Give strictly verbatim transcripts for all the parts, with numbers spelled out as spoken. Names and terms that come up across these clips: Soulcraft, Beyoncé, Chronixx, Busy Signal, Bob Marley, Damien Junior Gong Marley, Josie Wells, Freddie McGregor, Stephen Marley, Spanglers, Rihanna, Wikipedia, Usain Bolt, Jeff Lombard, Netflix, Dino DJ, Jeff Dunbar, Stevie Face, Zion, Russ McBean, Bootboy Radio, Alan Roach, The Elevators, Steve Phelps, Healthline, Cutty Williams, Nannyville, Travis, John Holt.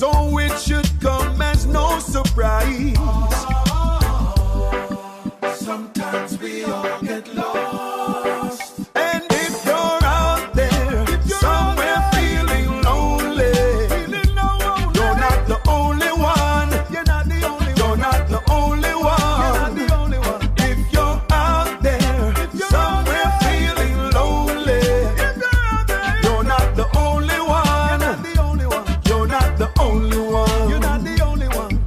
so it should come as no surprise. Oh, sometimes we all get lost. And if you're out there, if you're somewhere out there, feeling lonely, feeling lonely, you're not the only one. You're not the only you're one. Not the only one. You're not the only one. If you're out there, if you're somewhere out there, feeling lonely, if you're out there, you're not the only one. You're not the only one. You're not the only one. You're not the only one.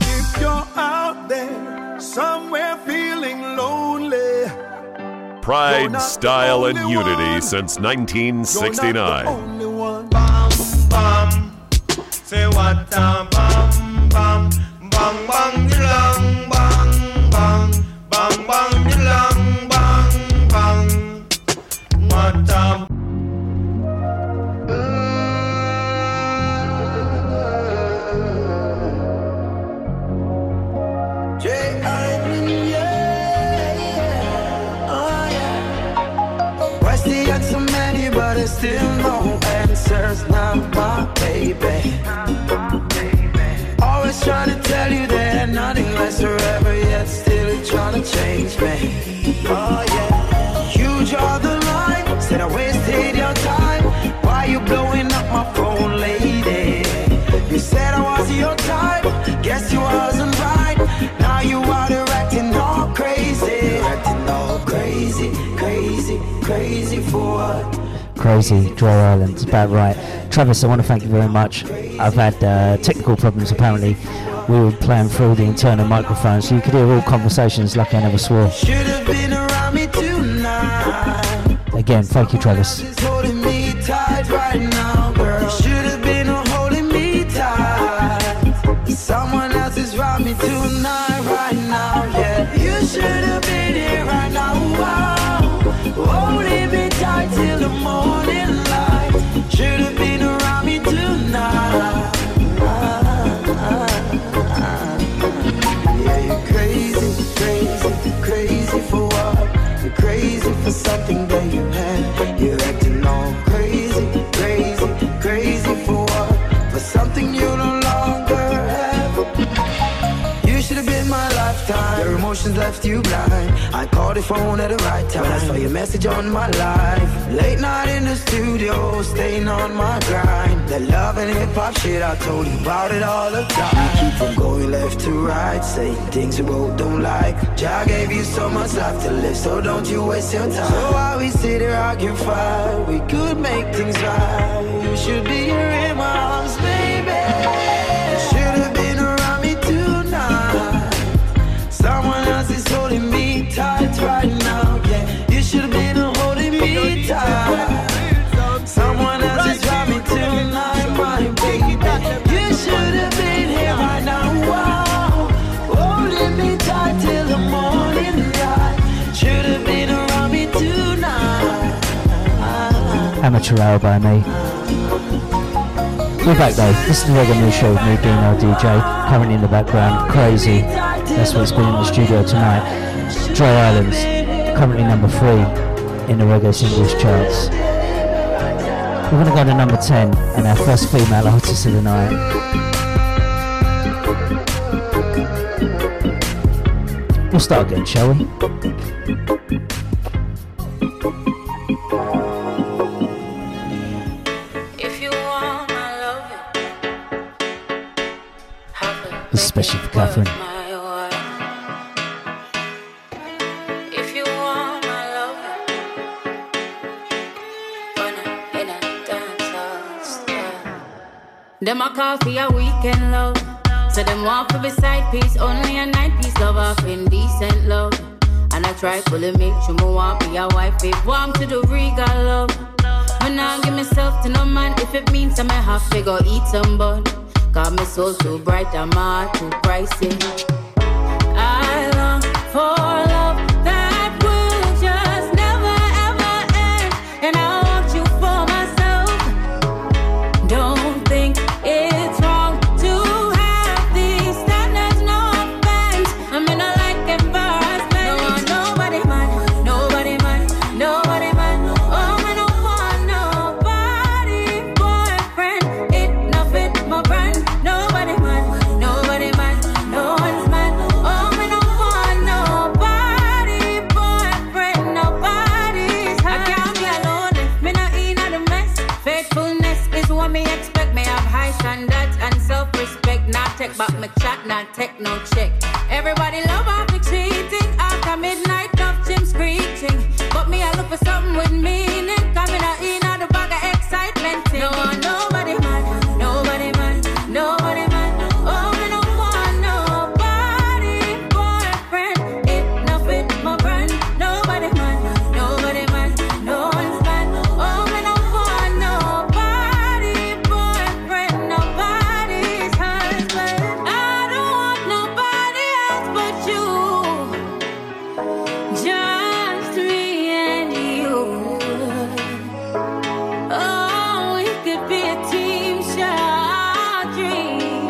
If you're out there, somewhere feeling lonely. Pride, style, and unity since nineteen sixty-nine. Bam, bam. Say what a bam, bam. Bang, bang, ylang, bang, bang. Bang, bang, ylang, bang, bang. What a... Still no answers, not my baby. Always trying to tell you that nothing lasts forever, yet still trying to change me. Oh yeah, you draw the line. Said I wasted your time. Why you blowing up my phone, lady? You said I was your type. Guess you wasn't right. Now you out here acting all crazy, acting all crazy, crazy, crazy for what? Crazy, Dry Island, about right. Travis, I want to thank you very much. I've had uh, technical problems apparently. We were playing through the internal microphone, so you could hear all conversations. Lucky I never swore. Again, thank you, Travis. Someone else is round me tonight, right now, yeah. You should have been here right now, wow. Oh, leave me tight till the morning light. Should have been around me tonight. Yeah, you're crazy, crazy, crazy for what? You're crazy for something that you had. You're acting all crazy, crazy, crazy for what? For something you don't longer. Your emotions left you blind. I called your phone at the right time. I saw your message on my life. Late night in the studio, staying on my grind. That love and hip-hop shit, I told you about it all the time. Keep from going left to right, saying things you both don't like. I gave you so much life to live, so don't you waste your time. So while we sit here, I can fight. We could make things right. You should be here in my arms, baby. Someone else is holding me tight right now, yeah. You should have been holding me tight. Someone else is driving me tonight, my baby. You should have been here right now, wow. Holding me tight till the morning light. Should have been around me tonight. Amateur hour by me. We're back though. This is the regular new show with me, Dino D J. Currently in the background, crazy. That's what's been in the studio tonight. Dry Islands, currently number three in the reggae singles charts. We're going to go to number ten and our first female artist of the night. We'll start again, shall we? This is special for Catherine. Them a call for your weekend love. So them want for the side piece. Only a night piece love off indecent love. And I try fully make sure me want be a wife. If warm to the regal love. When I give myself to no man. If it means I may have to go eat some bun. Cause my soul too bright and my heart too pricey. I long for love that will just never ever end. And I want you for myself. Don't nobody but me chat not take no check. Everybody love off me cheating after midnight, love Jim screeching. But me, I look for something with meaning. Coming out in out the bag of excitement. No one, nobody man, nobody man, nobody man. Oh, me no want nobody boyfriend. It not fit my brand. Nobody man, nobody man, no one's man. Oh, me no want nobody boyfriend, nobody's husband. I don't want nobody else but you, just me and you. Oh, we could be a team, shall dream,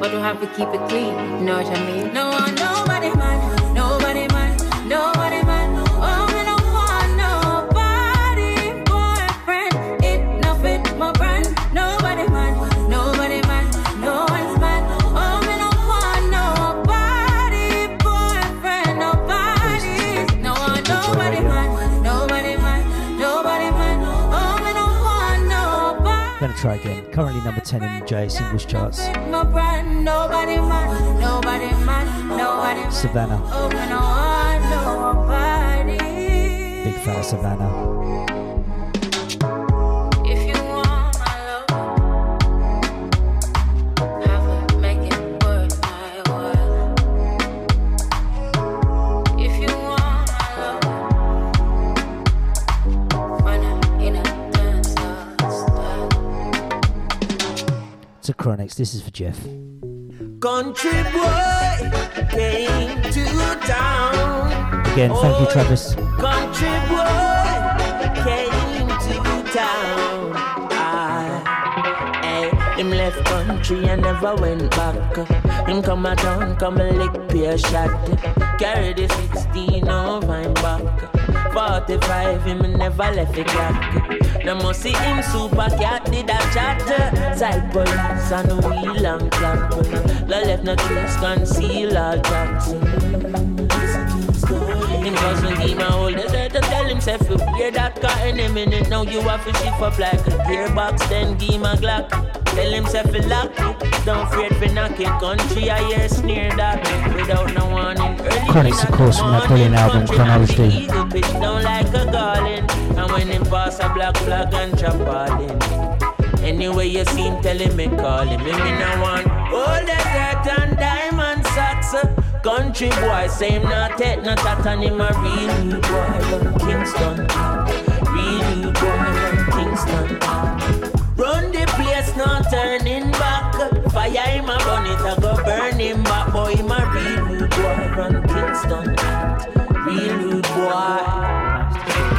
but we'll have to keep it clean. You know what I mean? No one, nobody man, nobody man, nobody man. Oh, me no want nobody boyfriend. It no fit my brand. Nobody man, nobody man, no one's man. Oh, me no want nobody boyfriend. Nobody's. No one, nobody man, nobody man, nobody man. Oh, me no want nobody. Gonna try again. Currently number ten in the J A singles charts. My brand, nobody man, nobody man, nobody man. Savannah, Oh, me no want nobody. big fan of Savannah. If you want my love, have to make it worth my while. If you want my love, find out in a dance style. To Chronixx, this is for Jeff. Country boy came to town. Again, thank you, Travis. Country boy came to town. Ah, eh, him left country and never went back. Him come a town, come a lick, peer shot. Carry the sixteen over him back. forty-five, him never left the clock. Now must see him super cat did a chat. Side police and wheel and clap. La left no trace, conceal all tracks. Him cousin him a hold the shirt and tell himself to wear that car any minute. Now you have to shift up like a gearbox, then give him a glock. Tell himself to lock it, don't fear for knocking. Country I hear sneer that without no warning. Chronixx, of course, from that brilliant album, Chronology. Pitch down like a garland, and when him pass a black flag and drop all in. Anyway you see him, tell him me call him. Me me no want all the dirt and diamond socks. Country boy, same not take no tat and him a real boy from Kingston. Real boy from Kingston. Run the place, no turning back. Fire him a bun, it a go burn him back. Boy, him a real boy from Kingston. Real boy.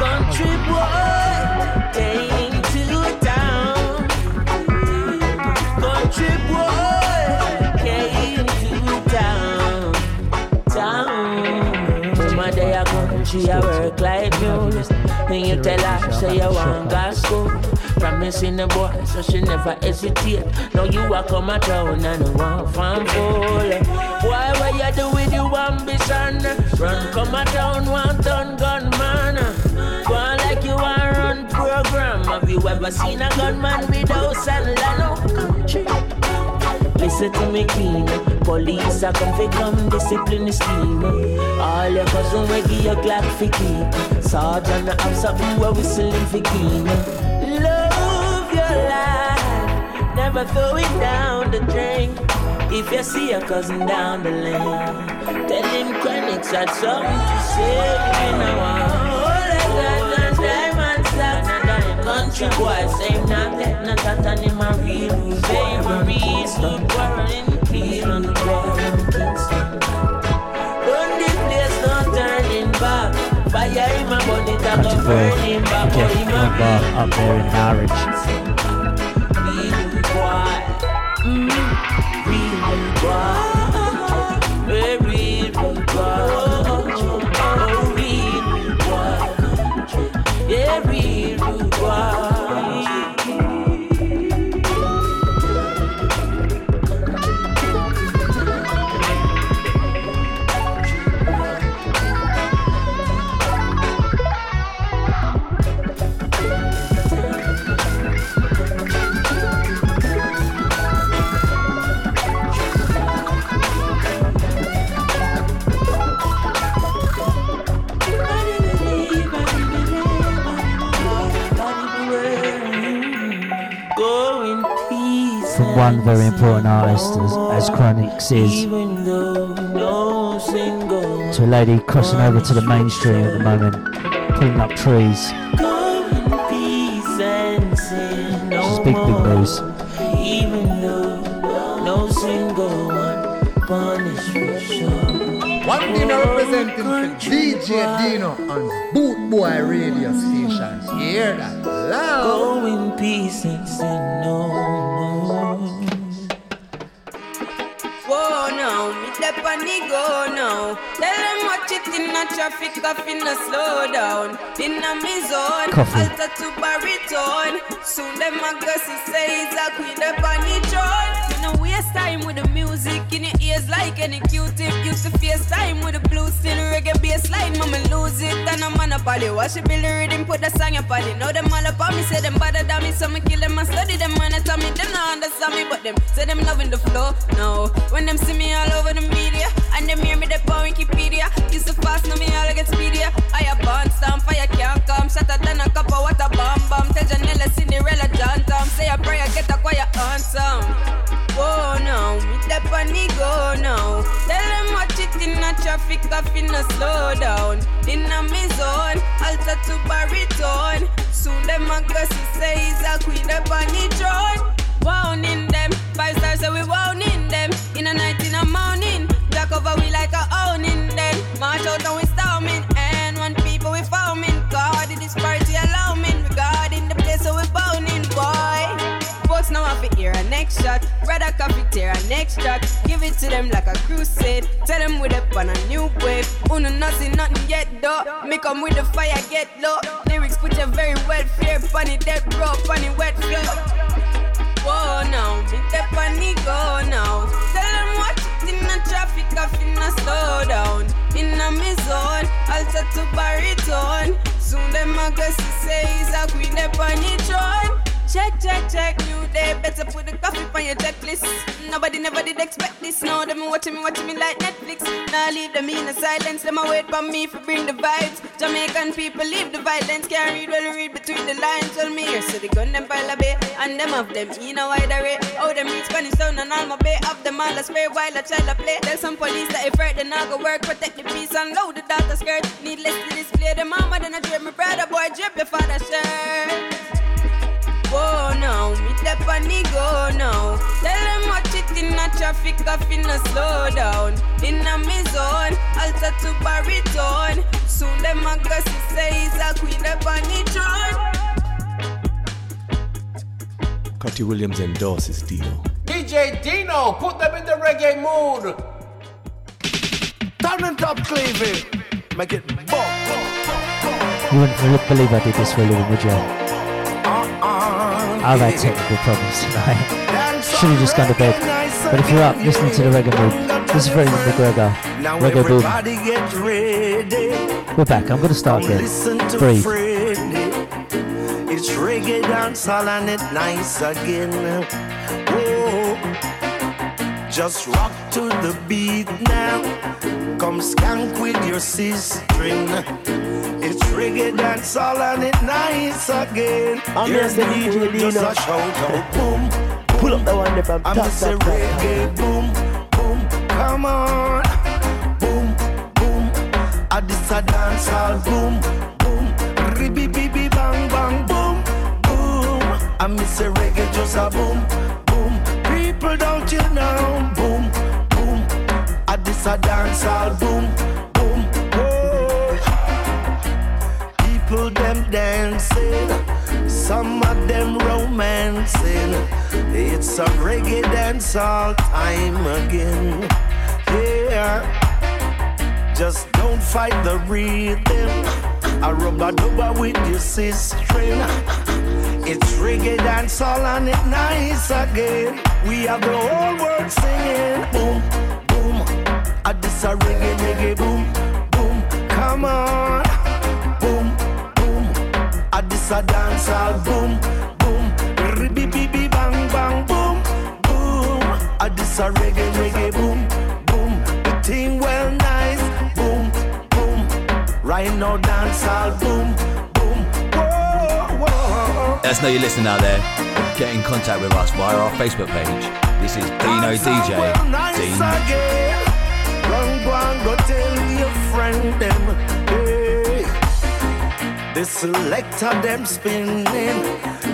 Country boy, came to town. Country boy, came to town. Town. My day I come, she I work like you. When you tell her, say you want to school. Promising the boy, so she never hesitate. Now you walk on my town and you want farm full. Why were you do with your ambition? Run, come my town, one ton gunman. Go on like you are run program. Have you ever seen a gunman without sandal? Country. Listen to me, clean. Police are come for come, discipline is scheme. All your cousins will give your clock for keep. Sergeant, I'm something we're whistling for clean. Never throw it down the drain. If you see your cousin down the lane, tell him Chronixx had something to say. You know all I got and diamond stacks. Country boy, same not that, not that, and him a real boy. Same a real boy, running clean on the board. Run the place, no turning back. Country boy, Jeff Dunbar up there in Norwich. one very important artist as, as Chronixx is. To a lady crossing over to the mainstream at the moment, cleaning up trees. She's big, big news. One Dino representing D J Dino on Bootboy Radio Station. You hear that? Loud. Go in peace and say no more. Whoa, now, me depani go now. Tell them watch it in a traffic, off in a slow down. In a me zone, alter to baritone. Soon them a gussie say it's a queen depani joint. You know, waste time with the music in your ears like any Q-tip. Used to face time with the blue steel reggae bass line. Mama lose it and I'm on a poly. Watch the build the rhythm, put the song up on it. Now them all up on me, say them bother down me. So me kill them and study them and I tell me. Them not understand me, but them say them loving the flow. No, when them see me all over the media and them hear me the on Wikipedia. Used to fast, now me all I get speedier. I a bond stamp, fire can't come. Shatter than a cup of water bomb bomb. Tell Janella, Cinderella, John Tom. Say a prayer, get a choir on some. Whoa, now, me depani go now. Tell them watch it in a traffic, off in a slow down. In a me zone, alter to baritone. Soon them a gussie say it's a queen depani throne. Wound in them, five stars so we wound in them. In a night in a mountain, black over we like a own in them. March out and we storming, and one people we foaming. God, it is party allow me. Regarding the place so we bound in, boy. Folks now have to hear a next shot. Rather coffee tear a next shot. Give it to them like a crusade. Tell them we're up on a new wave. Uno nothing, nothing yet though. Make them with the fire get low. Lyrics put your very well fear. Funny dead bro, funny wet flow. Whoa now, me that funny go now. Tell them what it in the traffic off in a slow down. In a me zone, alter to baritone. Soon them a gussie say it's a queen up on your throne. Check, check, check, new day. Better put the coffee on your checklist. Nobody never did expect this. Now them watching me, watching me like Netflix. Now leave them in the silence. Them a wait for me for bring the vibes. Jamaican people leave the violence. Can't read, well read between the lines. Tell me here, so they gun them pile a bay. And them of them in a wide array. Oh, them reach Spanish town and all my bay. Off them all a spray while a child a play. Tell some police that if right, then I go work. Protect the peace and load the daughter skirt. Needlessly display the mama, then I drip my brother. Boy, drip your father shirt. Whoa now, me depani go now. Tell them watch it in a traffic, off in a slow down. In a me zone, alter to baritone. Soon them a gussie say it's a queen depani throne. Cutty Williams endorses Dino. D J Dino, put them in the reggae mood. Down and top cleaving, make it bop. You wouldn't really believe I did this for a living, would you? I've had technical problems tonight. Should have just gone to bed. But if you're up, listen to the reggae mood. This is Freddie McGregor. Reggae boom. We're back. I'm going to start again. Breathe. It's reggae dancehall and it's nice again. Whoa. Just rock to the beat now. Come skank with your C-string. It's reggae dancehall and it's nice again. I'm here's the D J Dino. Just a shout out, boom. Pull up the one from top, top, top. Reggae, boom, boom, come on. Boom, boom. I this a dancehall, boom, boom. Ribby, bibby, bang, bang, boom, boom. I miss a reggae, just a boom, boom. People don't you know, boom, boom. I this a dancehall, boom. People them dancing, some of them romancing. It's a reggae dance all time again. Yeah, just don't fight the rhythm. A rubber dubber with your sister. It's reggae dance all and it nice again. We have the whole world singing. Boom, boom. I this a reggae, reggae, boom, boom. Come on. It's a dancehall, boom, boom. Ribby, bibby, bang, bang, boom, boom. I this a reggae, reggae, boom, boom. The thing well nice, boom, boom. Right now dancehall, boom, boom. Whoa, whoa. That's now you listening out there. Get in contact with us via our Facebook page. This is Dino D J. Nice Dean. Again. Go and go tell your friend them. Hey. The selector them spinning.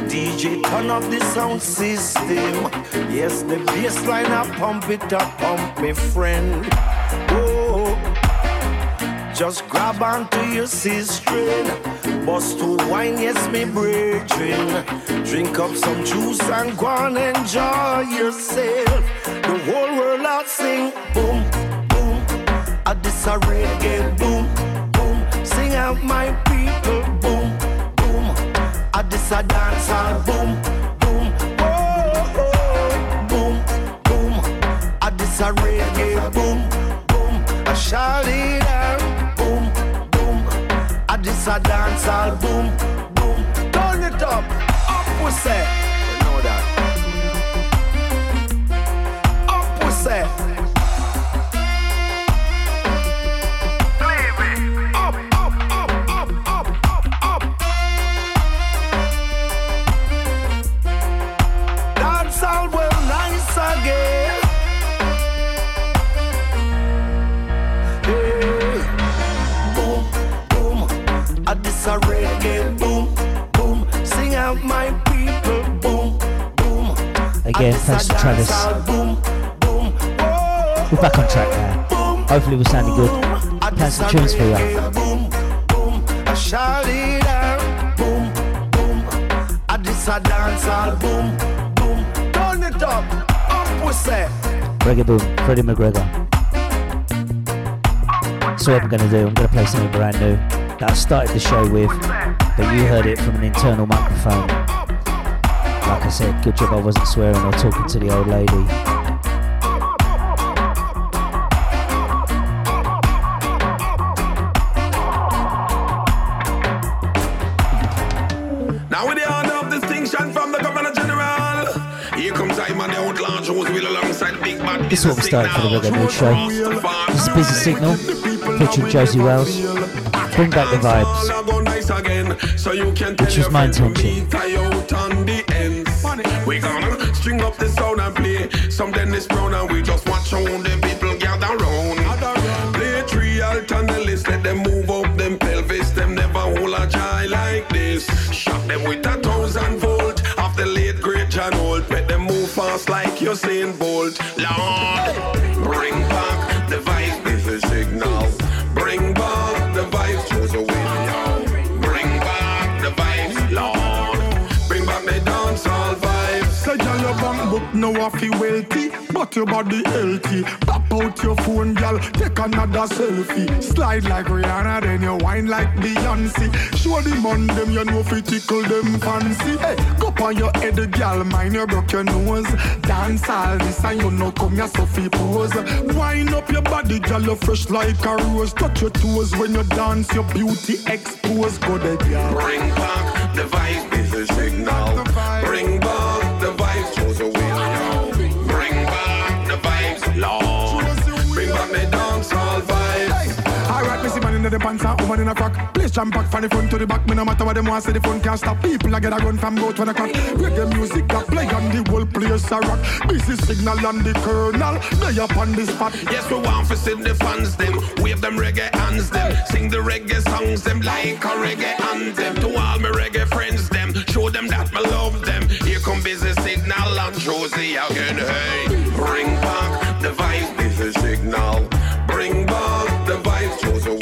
D J turn up the sound system. Yes, the bass line I pump it up, pump me friend. Oh, just grab onto your sister. Bust to wine, yes, me brethren. Drink up some juice and go and enjoy yourself. The whole world out sing, boom, boom. I this a reggae, boom, boom. Sing out my people, boom, boom. I this a dance and boom, boom. Oh, oh, boom, boom. I this a reggae, boom, boom. I shout it out. This a dance all boom, boom. Turn it up, up we say. You know that. Up we say. Up, up, up, up, up, up, up. Dance all well nice again. This a reggae, boom, boom. Sing out my people, boom, boom. Again, thanks to Travis. Boom, boom. Oh, we're back on track now. Boom, hopefully we're sounding good. Plans and tunes for you. Boom, boom. I shout it out. Boom, boom. I this a dance all boom, boom. Turn it up, up we say. Reggae boom, Freddie McGregor. So what I'm going to do, I'm going to play something brand new that I started the show with, but you heard it from an internal microphone. Like I said, good job I wasn't swearing or talking to the old lady. Now with the honor of distinction from the Governor General, here comes I man the old large who's will alongside Big Bad. This is what we started for the regular show. This is Busy Signal, featuring Josie Wells. Bring back the vibes, which is my intention. We're gonna string up the sound and play some Dennis Brown, and we just watch all the people gather round. Play three alt on the list, let them move up them pelvis, them never hold a jive like this. Shot them with a thousand volt of the late great John Holt, make them move fast like Usain Bolt. Lord, bring back the vibes with the signal. Bring back. No afi wealthy, but your body healthy. Pop out your phone, girl, take another selfie. Slide like Rihanna, then you whine like Beyoncé. Show them on them, you know fi tickle them fancy. Hey, cup on your head, girl, mind you broke your nose. Dance all this and you know come your selfie pose. Wind up your body, girl, you fresh like a rose. Touch your toes when you dance, your beauty exposed. Go there, girl. Bring back the vibe is the signal. The vibe. Bring back the vibe, shows away. The pants are woman in a crack. Please jump back from the front to the back. Me no matter what them want, say the phone can't stop. People I get a gun from go to the crack. Reggae music that play and the whole place a rock. Busy signal and the colonel, they up on the spot. Yes, we want to see the fans them, wave them reggae hands them, sing the reggae songs them like a reggae anthem. To all my reggae friends them, show them that me love them. Here come Busy Signal and Josie again. Hey, bring back the vibe, Busy Signal. Bring back the vibe, Josie.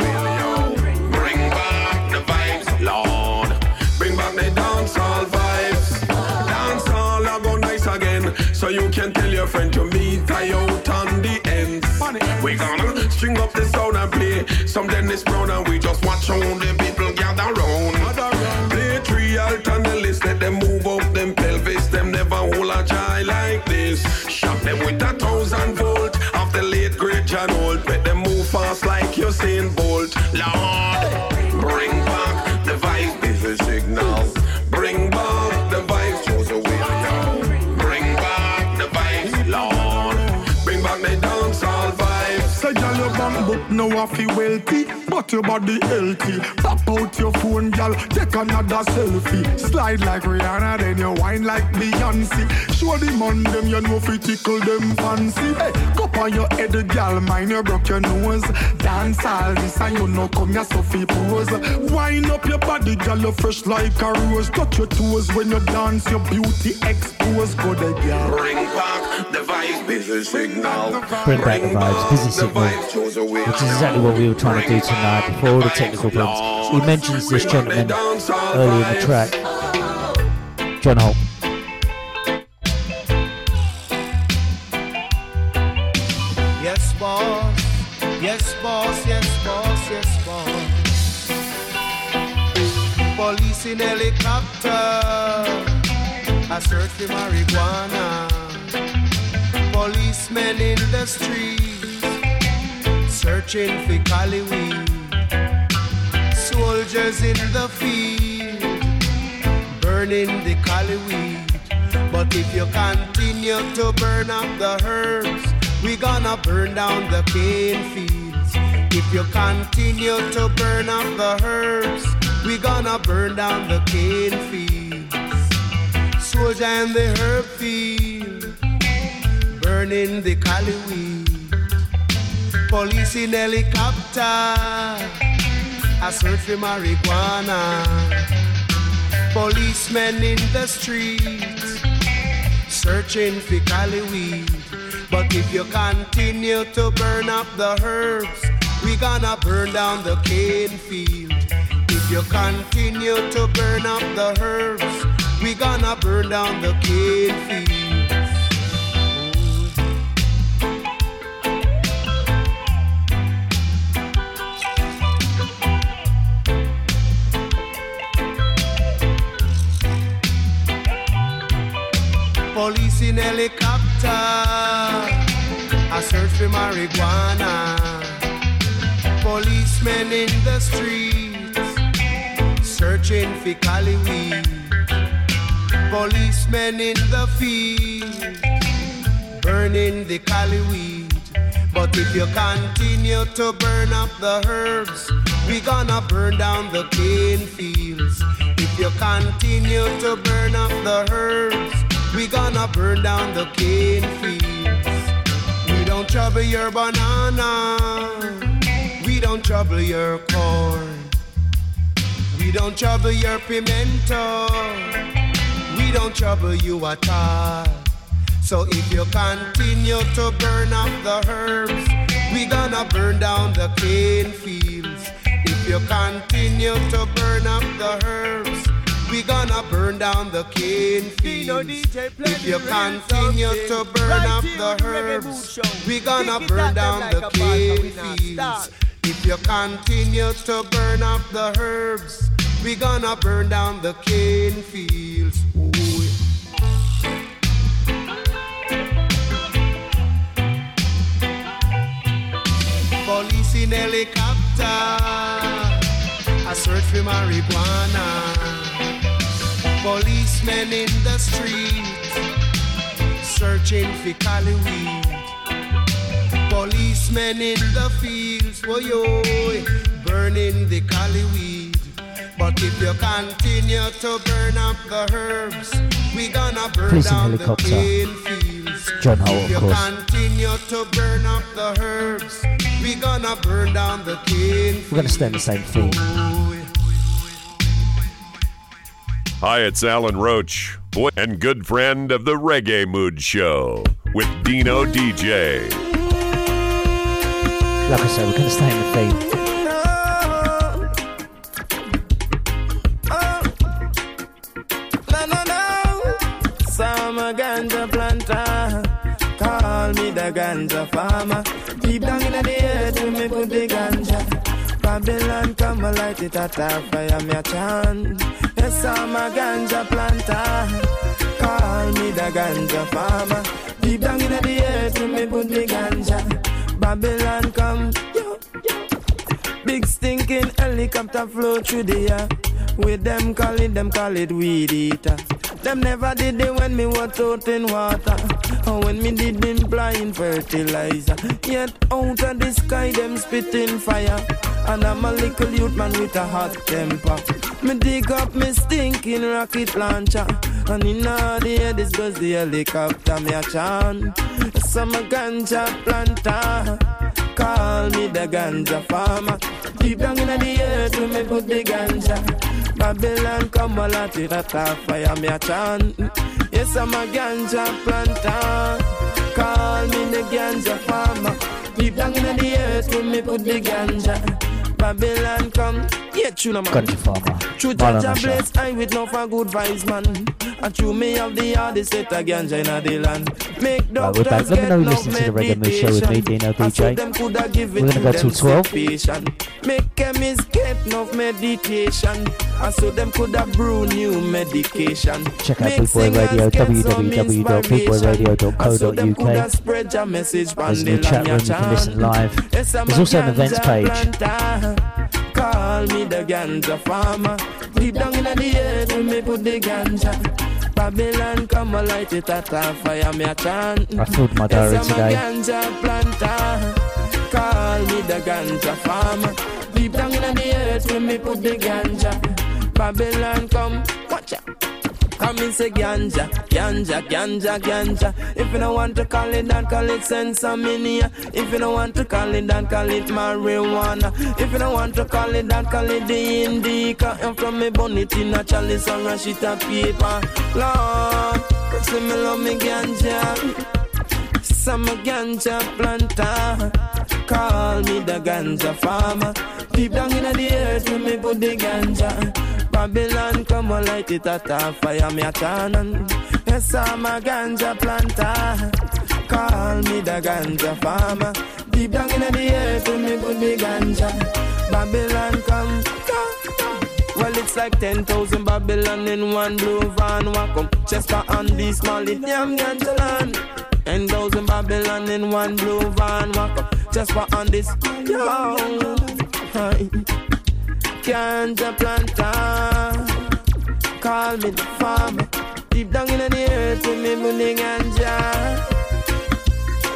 So you can tell your friend to meet I out on the ends. We're gonna string up the sound and play some Dennis Brown, and we just watch all the people gather round. Play three alt on the list, let them move up them pelvis, them never hold a jive like this. Shot them with a thousand volt of the late great John Holt, make them move fast like Usain Bolt. Lord, bring back the vibe, Busy Signal. Bring back the vibe, shows away. Bring back the dance all vibes. Say, so, y'all, man but no afi wealthy, but your body healthy. Pop out your phone, y'all, take another selfie. Slide like Rihanna, then you whine like Beyoncé. Show the man them, you know fi tickle them fancy. Hey, cup on your head, y'all, mind you broke your nose. Dance all this and you know come your Sophie pose. Wind up your body, y'all, you fresh like a rose. Touch your toes when you dance, your beauty exposed. Go there, y'all. Bring back the vibes, busy signal. Bring back the vibes, busy signal. Which is exactly what we were trying to do tonight before all the technical problems. He mentions this gentleman earlier in the track, John Holt. Yes, boss. Yes, boss. Yes, boss. Yes, boss. Police in helicopter, a search for marijuana. Policemen in the street, searching for Cali weed. Soldiers in the field, burning the Cali weed. But if you continue to burn up the herbs, we gonna burn down the cane fields. If you continue to burn up the herbs, we gonna burn down the cane fields. Soldier in the herb field, burning the Cali weed. Police in helicopter, a search for marijuana. Policemen in the streets, searching for Cali weed. But if you continue to burn up the herbs, we gonna burn down the cane field. If you continue to burn up the herbs, we gonna burn down the cane field. Police in helicopter, a search for marijuana. Policemen in the streets, searching for Cali weed. Policemen in the field, burning the Cali weed. But if you continue to burn up the herbs, we gonna burn down the cane fields. If you continue to burn up the herbs, we gonna burn down the cane fields. We don't trouble your banana, we don't trouble your corn, we don't trouble your pimento, we don't trouble you at all. So if you continue to burn up the herbs, we gonna burn down the cane fields. If you continue to burn up the herbs, we gonna burn down the cane fields. If you continue to burn up the herbs, we gonna burn down the cane fields. If you continue to burn up the herbs, we gonna burn down the cane fields. Police in helicopter, a search for marijuana. Policemen in the streets, searching for Cali weed. Policemen in the fields, woyo, burning the Cali weed. But if you continue to burn up the herbs, we gonna burn Prison down helicopter. The cane fields. John Howell, if you continue to burn up the herbs, we gonna burn down the cane fields. We're gonna stay in the same field. Hi, it's Alan Roach, boy and good friend of the Reggae Mood Show with Dino D J. Like I said, we're going to stay in the theme. Oh, no, no, no. Summer ganja planter, call me the ganja farmer. Deep down in the earth, we may put the ganja. Babylon come a light it at a fire, me a chant. Yes, I'm a ganja planter, call me the ganja farmer. Deep down in the earth, me put the ganja. Babylon come, yo, yo. Big stinking helicopter flow through the air. With them call it, them call it weed eater. Them never did it when me was out in water. Or when me did them blind. buying fertilizer. Yet out of the sky them spitting fire. And I'm a little youth man with a hot temper. Me dig up me stinking rocket launcher. And in all the air this goes the helicopter. Me a chant, some a ganja planter. Call me the ganja farmer. Deep down in the earth we me put the ganja. Babylon come a lot in a top fire. Me a chant, yes I'm a ganja planter. Call me the ganja farmer. Deep down in the earth we me put the ganja. Babylon come, yeah, true no man. True Jaja bless I with no for good vibes man. And true me of the hardest set again China the land. Make doctors right, get no meditation. To the regular them coulda give it to them salvation. Make chemists get no meditation. And so them coulda brew new medication. Check out Bootboy Radio, w w w dot bootboy radio dot co dot u k. There's a new chat room, you can listen live. There's also an events page. Call me the ganja farmer. Deep down in the earth when me put the ganja. Babylon come a light it at a fire. Me a chant, I filled my diary today. Ganja planter. Call me the ganja farmer. Deep down in the earth when me put the ganja. Babylon come, watch out. Come and say ganja, ganja, ganja, ganja. If you don't want to call it that, call it sensaminia. If you don't want to call it that, call it marijuana. If you don't want to call it that, call it the indica. And from me bonnet in a chalice or a sheet of paper. Lord, say me love me ganja. Some ganja planter. Call me the ganja farmer. Deep down in the earth when me put the ganja. Babylon come and light it at a fire. Me a cannon. Yes, I'm a ganja planter. Call me the ganja farmer. Deep down in the earth when me put the ganja. Babylon come, come. Well, it's like ten thousand Babylon in one blue van. Welcome Chester and the small damn ganja land. ten thousand Babylon in one blue van. Welcome Chester and this yo. Ganja planter, call me the farmer. Deep down in the earth, with me money ganja.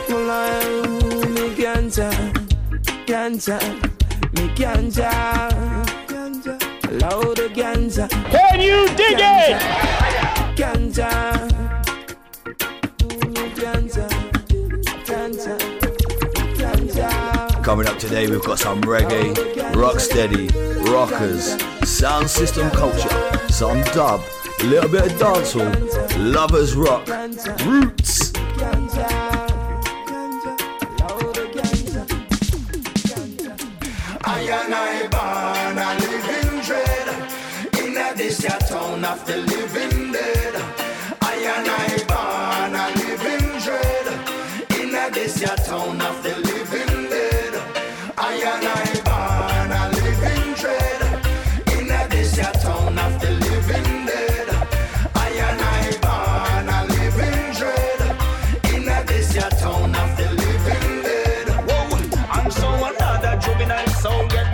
Mulai, me ganja, ganja, me ganja, ganja, loud ganja. Can you dig it? Ganja, ganja, ganja, ganja. Coming up today, we've got some reggae, rocksteady. Rockers, sound system culture, some dub, a little bit of dancehall, lovers rock, roots. I and I born a living dread, in a this your town of the living dead. I and I born a living dread, in a this your town of the living dead. I and I.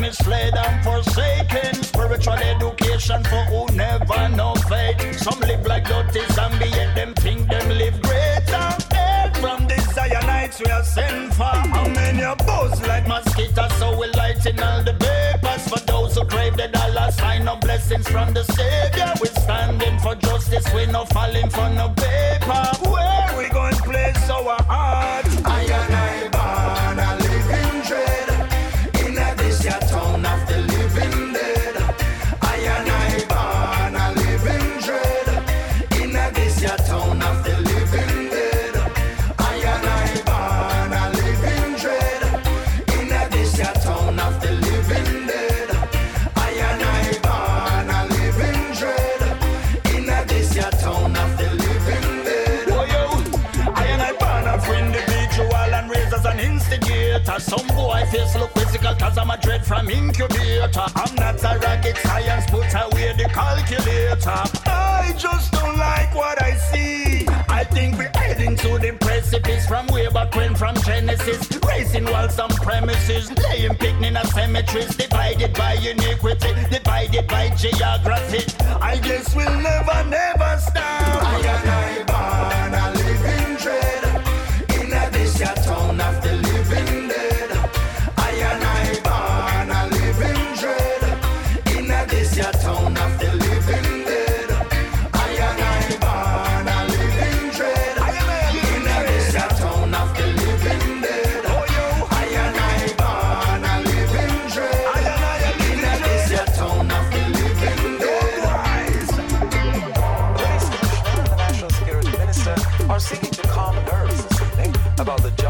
Misled and forsaken, spiritual education for who never know faith. Some live like dirty zombie, yet them think them live greater. Hell from the Zionites we are sent for. How many are buzz like mosquitoes, so we lighten all the papers. For those who crave the dollar, sign of blessings from the Savior. We standing for justice, we no falling for no paper. Where we going to place our heart? I and I born a living dread. Your town of the living dead. I and I born a living dread. In a this your town of the living dead. I and I born a living dread. In a this your town of the living dead. I and I born a living dread. In a this your town of the living dead. Oh yo, I and I born a free individual and raised as an instigator. Some boy face look physical cause I'm a dread from incubator. I'm not a rocket science, put away the calculator. I just don't like what I see. I think we're heading to the precipice. From way back when, from Genesis. Raising walls on premises, laying picnic in cemeteries. Divided by iniquity, divided by geography. I guess we'll never, never stop. I and I born a living dread. In a this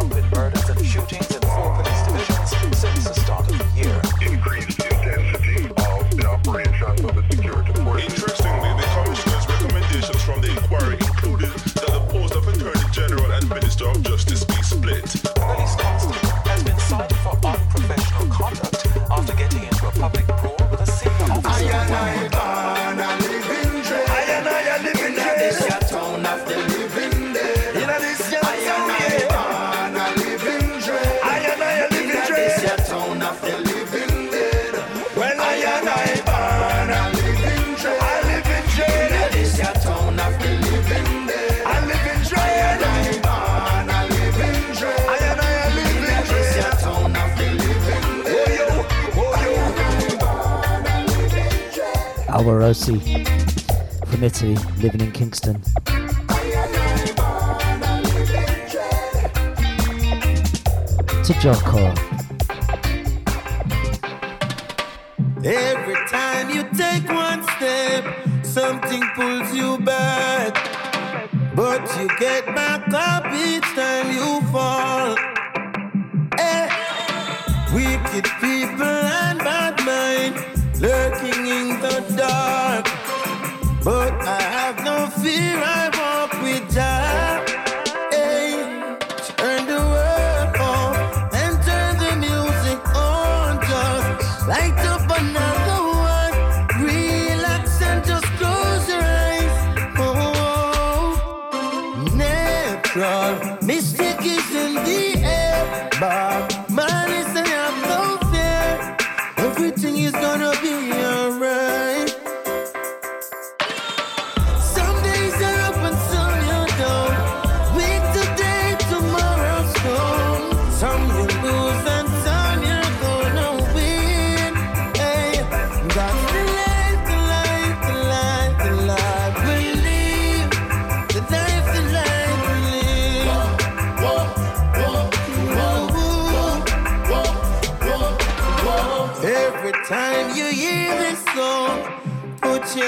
jumping murders and shootings in four police divisions since the start of the year. Increased intensity of the operations of the security force. Interestingly, the commissioner's recommendations from the inquiry included that the post of Attorney General and Minister of Justice be split. The police constable has been cited for unprofessional conduct after getting into a public brawl with a senior officer. Alvarosi from Italy, living in Kingston. To Jocko. Every time you take one step, something pulls you back. But you get back up each time you fall. Eh. Wicked people and bad minds lurking in the dark, but I have no fear, I walk with Jah. Hey, turn the world off and turn the music on, just light up another one, relax and just close your eyes. Oh, natural mystic is in the air, Bob Marley say I'm no fear, everything is gonna be your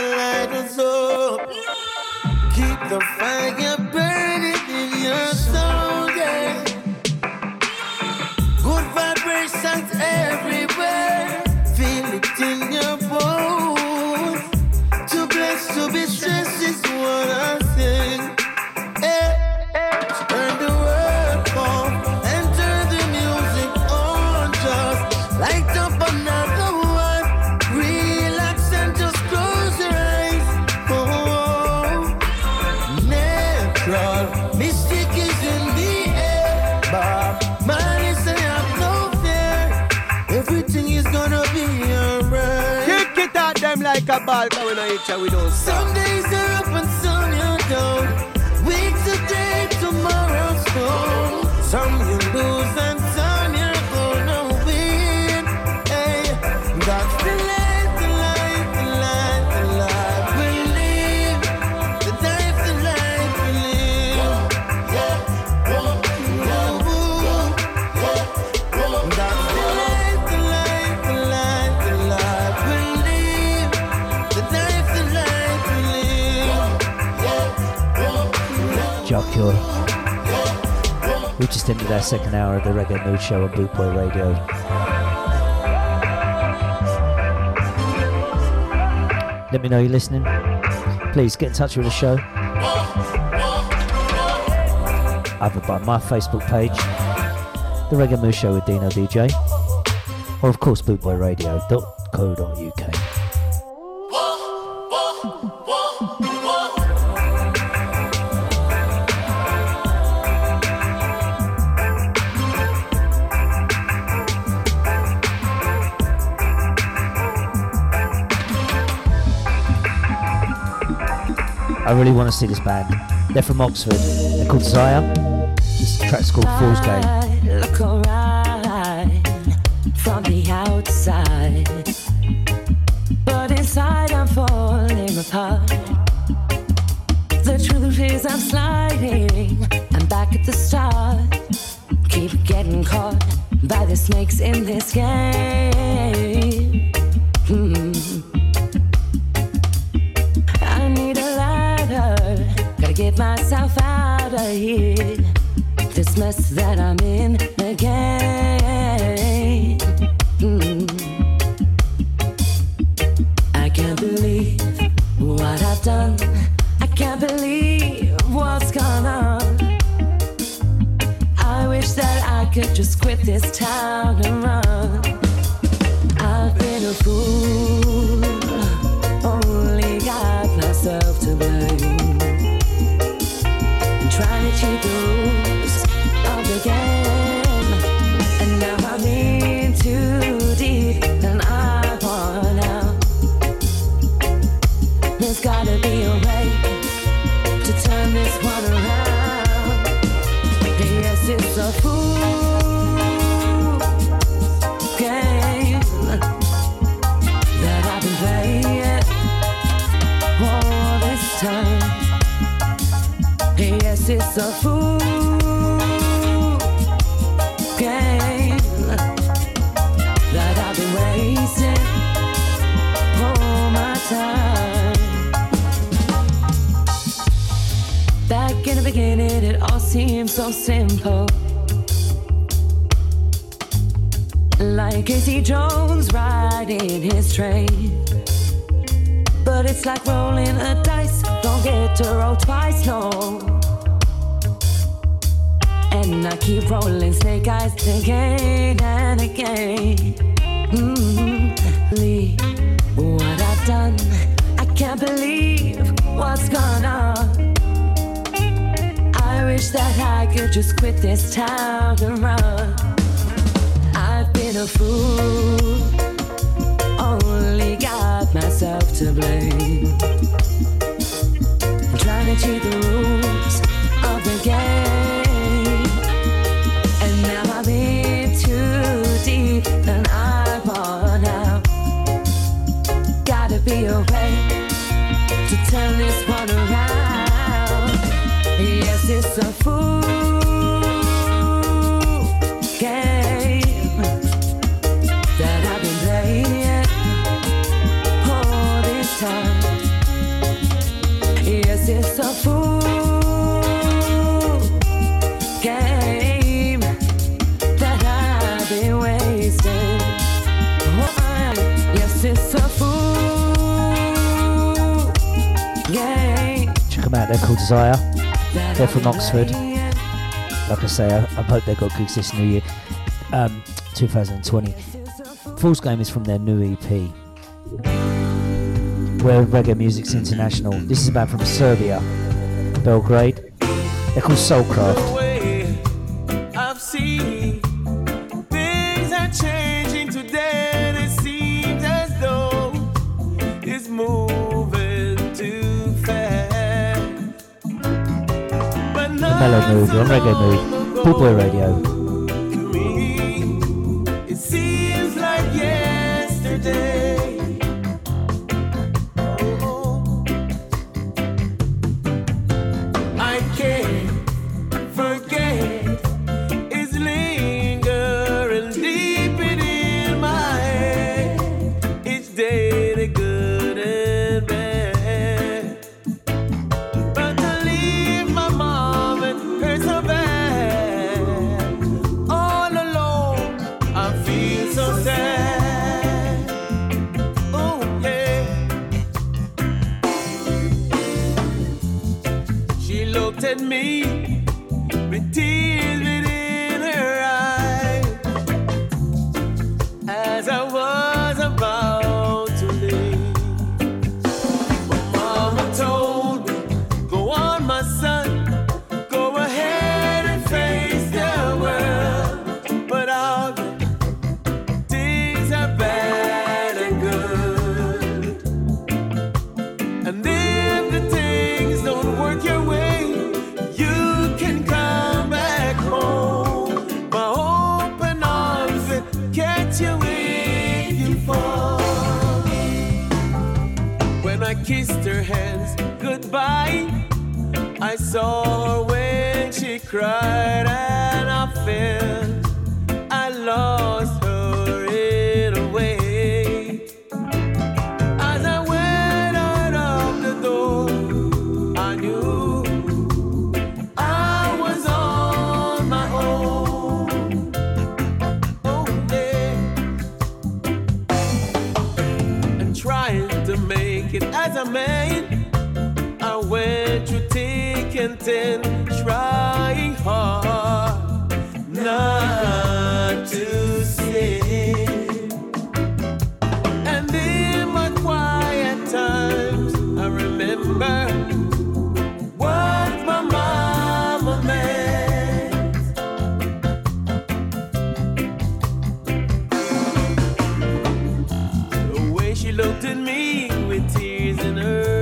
lighters up. Keep the fire burning in your soul, yeah. Good vibrations everywhere. Feel it in your bones. To bless, to be stressed is what I sing. Hey, hey. Turn the world on and turn the music on. Just light up another one. Relax and just go. Like a ball, but when I hit you, we don't stop. Some days are up and some you're down. Week today, tomorrow's gone. Some you lose and some you're gonna win. Hey, that's the life, the life, the life, the life we live. The life, the life we live. Whoa, whoa, whoa, whoa, whoa, whoa. That's the life, the life, the life, the life we live. Jocko, we just ended our second hour of the Reggae Mood Show on Bootboy Radio. Let me know you're listening. Please get in touch with the show, either by my Facebook page, The Reggae Mood Show with Dino D J, or of course bootboy radio dot co dot uk. I really want to see this band. They're from Oxford. They're called Zion. This track's called Fool's Game. I look alright from the outside, but inside I'm falling apart. The truth is I'm sliding. I'm back at the start. Keep getting caught by the snakes in this game. Mm-hmm. Myself out of here. this mess that I'm in again. Mm. I can't believe what I've done. I can't believe what's gone on. I wish that I could just quit this town and run. I've been a fool. Only got myself to blame. I'm trying to cheat the rules of the game. And now I'm in too deep and I'm worn out. There's gotta be a way to turn this one around. Yes, it's a fool game that I've been playing all this time. Yes, it's a fool game that I've been wasting all my time. Back in the beginning, it all seemed so simple. Like Casey Jones riding his train. But it's like rolling a dice, don't get to roll twice, no. And I keep rolling snake eyes again and again. Mm-hmm. What I've done, I can't believe what's gone on. I wish that I could just quit this town and run. I've been a fool. Only got myself to blame. I'm trying to cheat the rules of the game. And now I'm in too deep and I'm worn out. Gotta be a way to turn this one around. Yes, it's a fool game that I've been playing. Yes, it's a fool game that I've been wasting. Yes, it's a fool game. Check them out, they're called Desire. They're from Oxford. Like I say, I, I hope they got gigs this new year, um, twenty twenty. Fool's Game is from their new E P. Where reggae music's international. This is a band from Serbia, Belgrade. They're called Soulcraft. The way I've seen things are changing today, and it seems as though it's moving too fast. But the mellow mood, on reggae mood, Bootboy Radio. brilliant and try hard not to sin. And in my quiet times, I remember what my mama meant. The way she looked at me with tears in her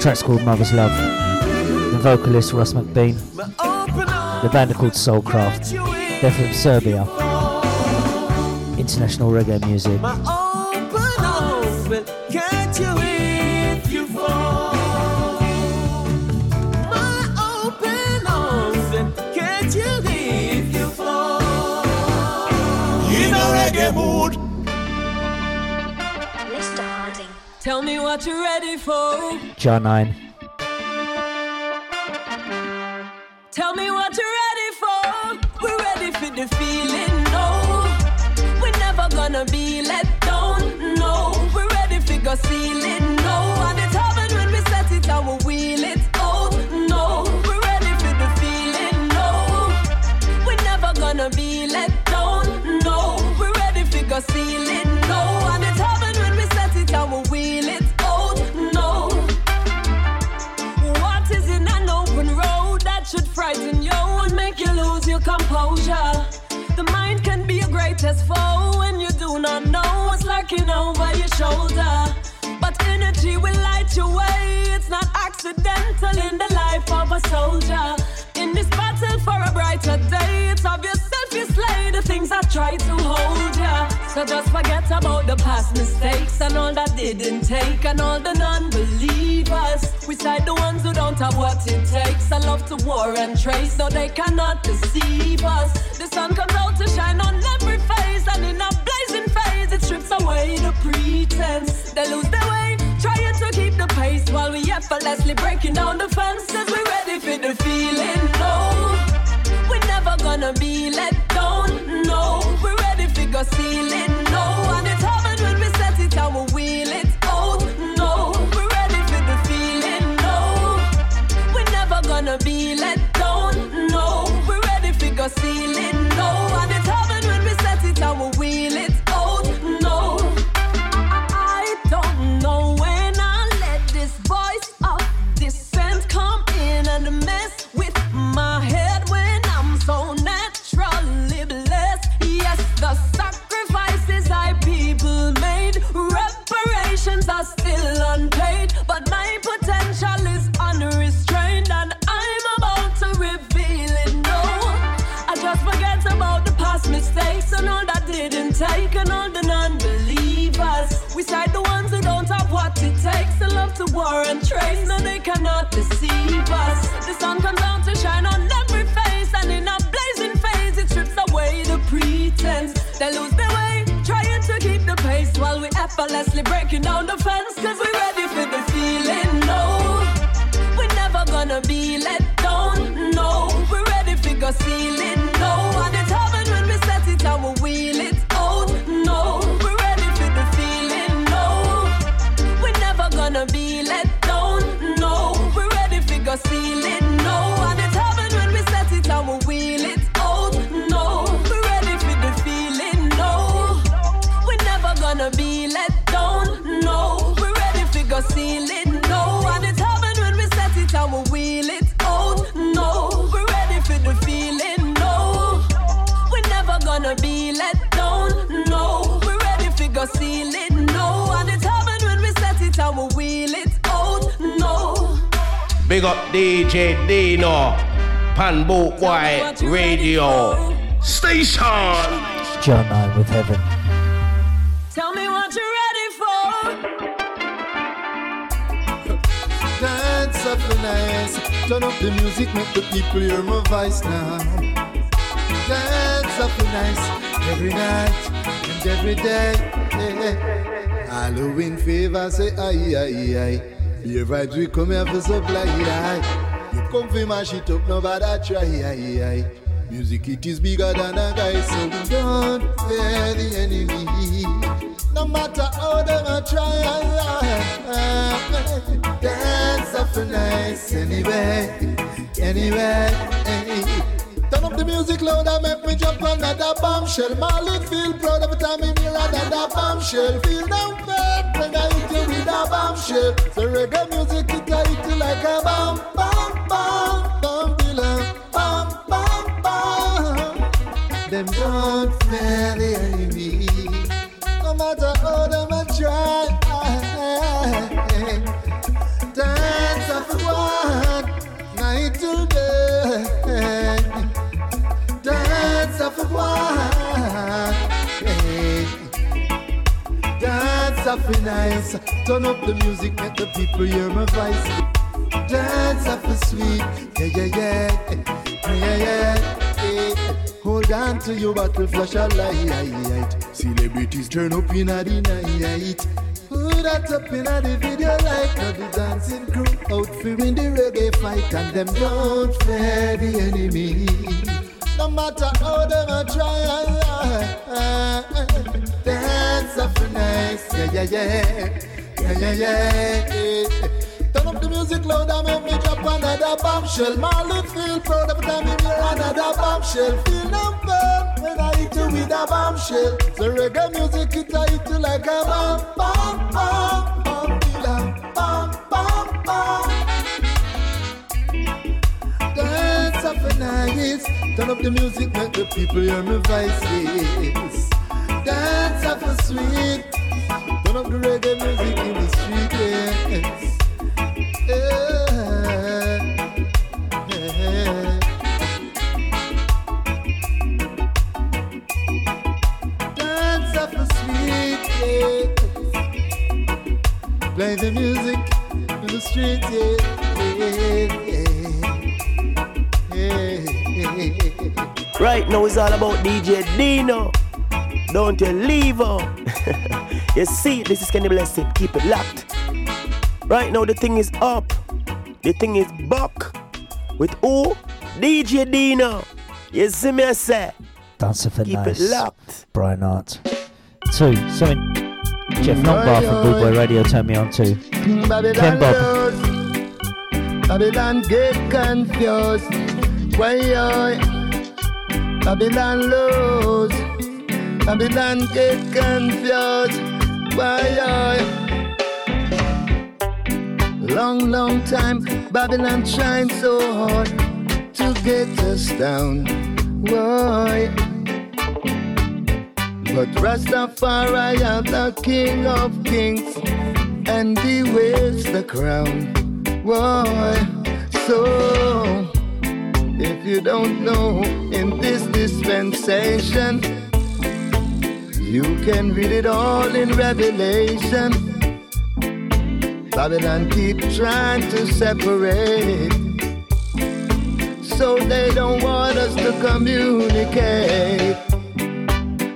track's called Mother's Love. The vocalist Russ McBean. The band are called Soulcraft. They're from Serbia. International reggae music. Tell me what you're ready for. John nine. Tell me what you're ready for. We're ready for the feeling, no. We're never gonna be let down, no. We're ready for go seal it, no. And it's happened when we set it, I will wheel it out, no. We're ready for the feeling, no. We're never gonna be let down, no. We're ready for go seal it, no. And it's happened when we set it, I will wheel it. Should frighten you and make you lose your composure. The mind can be your greatest foe when you do not know what's lurking over your shoulder. But energy will light your way. It's not accidental in the life of a soldier. In this battle for a brighter day, it's of yourself you slay the things that try to hold ya. So just forget about the past mistakes and all that didn't take and all the non-believers. We side the ones who don't have what it takes. I love to war and trace, so they cannot deceive us. The sun comes out to shine on every face, and in a blazing phase, it strips away the pretense. They lose their way, trying to keep the pace, while we effortlessly breaking down the fences. We're ready for the feeling, no. We're never gonna be let down, no. We're ready for go seal it, no. And it's happened when we set it and we wheel it out, no. We're ready for the feeling, no. We're never gonna be let down, no. We're ready for go seal it, no. And it's happened when we set it and we wheel it out, no. I don't know when I let this voice of dissent come in and mess with my head when I'm so natural. far and trace. No, they cannot deceive us. The sun comes down to shine on every face, and in a blazing phase, it strips away the pretense. They lose their way, trying to keep the pace, while we effortlessly breaking down the fence. Cause we're ready for the feeling, no. We're never gonna be let down, no. We're ready for the ceiling, no. And it's heaven when we set it and we wheel it out, no. We're ready for the feeling, no. We're never gonna be let down, no. We're ready for the ceiling, no. And it's heaven when we set it and we wheel it out, no. We're ready for the feeling, no. We're never gonna be let down, no. We're ready for the ceiling, no. And it's heaven when we set it and we wheel it out, no. We're ready for the feeling. Gonna be let down, no. We're ready for go seal it, no. And it's heaven when we set it and we wheel it out, no. Big up D J Dino, Pan Bootboy Radio Station. John Holt with Heaven. Tell me what you're ready for. Dance up the nights. Turn up the music, make the people hear my voice now. Dance up the nights, every night and every day. Halloween fever, say aye, aye, aye. Be a vibes, we come here for supply, aye. You come for mash it up, nobody try, aye, aye. Music, it is bigger than a guy, so we don't fear the enemy. No matter how them a try, aye. Dance up the nights, anywhere, anywhere. Turn up the music louder, make me jump on that bombshell. Marley feel proud every time he feel on that bombshell. Feel down fat when I hit you with a bombshell. The reggae music, it I hit you like a bomb, bomb, bomb. Don't be like bomb, bomb, bomb. Them don't fear the enemy. No matter how them a try. Dance of one night till day. Dance of one. Dance up the nights. Turn up the music, make the people hear my voice. Dance up the sweet. Yeah, yeah, yeah. Yeah, yeah, yeah. Hold on to your battle flash a light. Celebrities turn up in a the night. Put that up in a the video like a the dancing crew out fearing the reggae fight. And them don't fear the enemy. No matter how them a try, dance up the nights, yeah, yeah, yeah, yeah, yeah, yeah. Turn up the music louder, make me drop another bombshell. Marley feel proud every time he hear another bombshell. Feel no pain when I hit you with a bombshell. The reggae music, it I hit you like a bomb, bomb, bomb, bomb, bomb, bomb, bomb, bomb. Dance up the nights. Turn up the music, make the people hear my voices. Dance up the sweet. Turn up the reggae music in the street, yes. Yeah. Dance up the sweet, yeah. Play the music in the street, yeah. Yeah, yeah. Right now it's all about D J Dino. Don't you leave her. You see, this is Kenny Blessed. Keep it locked. Right now the thing is up. The thing is back. With who? D J Dino. You see me, I say. Dancer for keep nice. Keep it locked. Brian Hart. Two. Something. Jeff Lombard from Bootboy Radio turned me on to. Ken Bob. Babylon get confused. Why I Babylon lose, Babylon get confused. Why I long, long time Babylon trying so hard to get us down. Why? But Rastafari am the King of Kings and he wears the crown. Why? So. If you don't know, in this dispensation, you can read it all in Revelation. Babylon keep trying to separate, so they don't want us to communicate.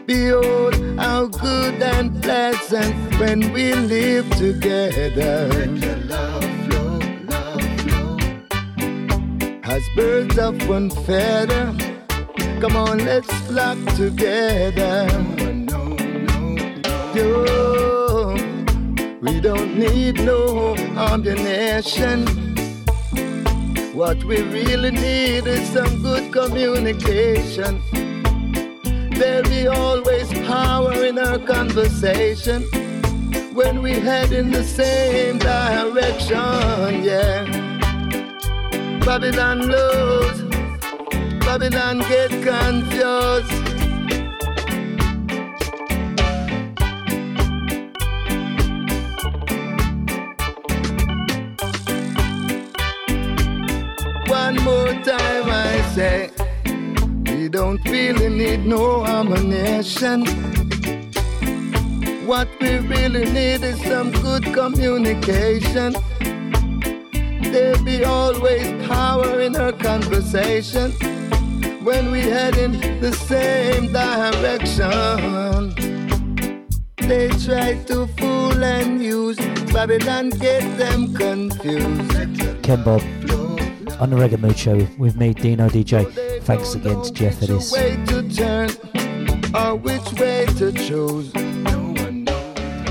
Behold how good and pleasant when we live together. Let your love flow, love flow. As birds of one feather, come on, let's flock together. No, no, no. Yo, we don't need no ammunition. What we really need is some good communication. There'll be always power in our conversation when we head in the same direction, yeah. Babylon knows, Babylon get confused. One more time I say, we don't really need no ammunition. What we really need is some good communication. There'll be always power in our conversation when we head in the same direction. They try to fool and use, Babylon get them confused. Ken Bob, on the Reggae Mood Show with me, Dino D J. Thanks again to Jeff for this. Way to turn or which way to choose.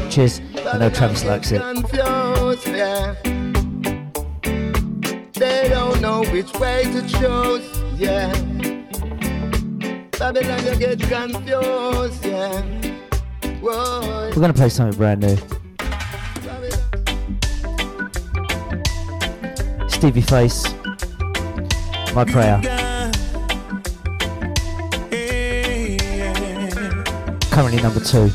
Cheers, I know Travis likes it. They don't know which way to choose, yeah. Babylon, you get confused, yeah. Whoa. We're gonna play something brand new. Babylon. Stevie Face, My Prayer. Hey, yeah. Currently number two.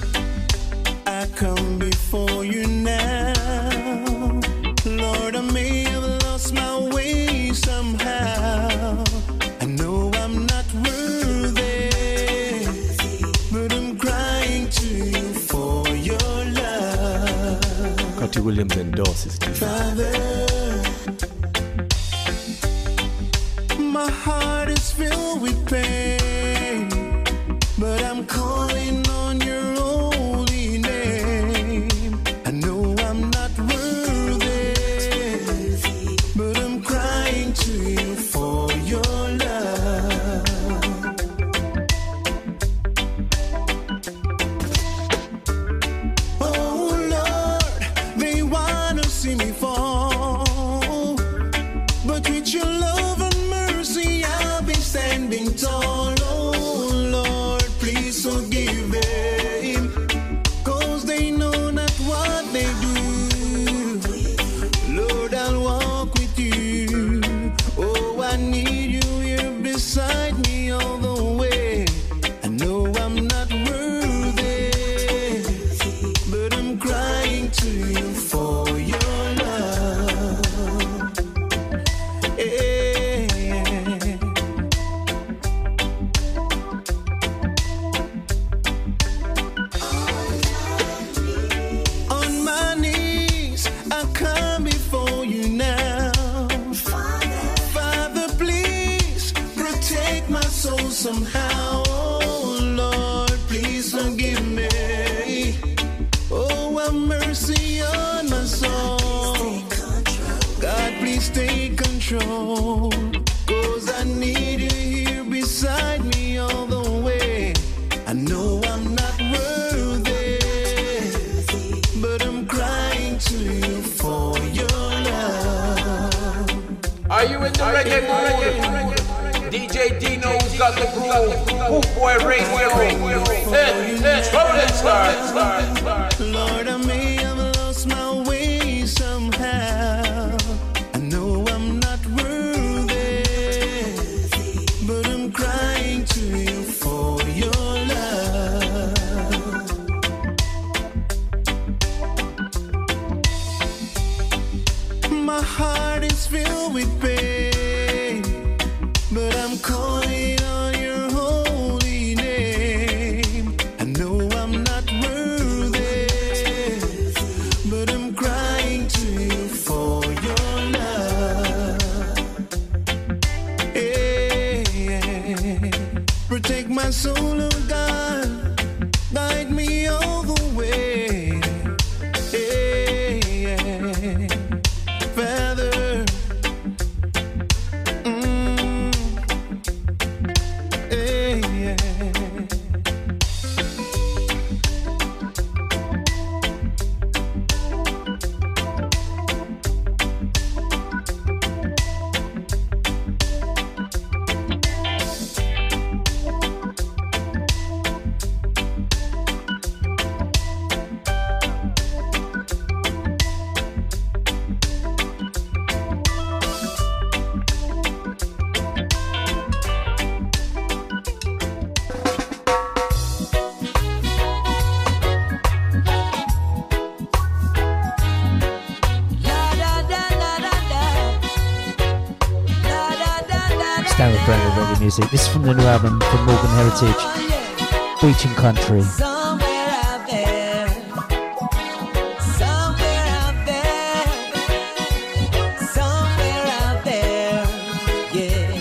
I come before you now, Lord. I may have lost my way somehow. I know I'm not worthy. Williams endorses you. Father, my heart is filled with pain, but I'm calling on your holy name. I know I'm not worthy, but I'm crying to you for your love. But I'm crying to you. my soul of God, guide me all the way. Hey, yeah. Father, mm. Hey, music. This is from the new album from Morgan Heritage, Beach and Country.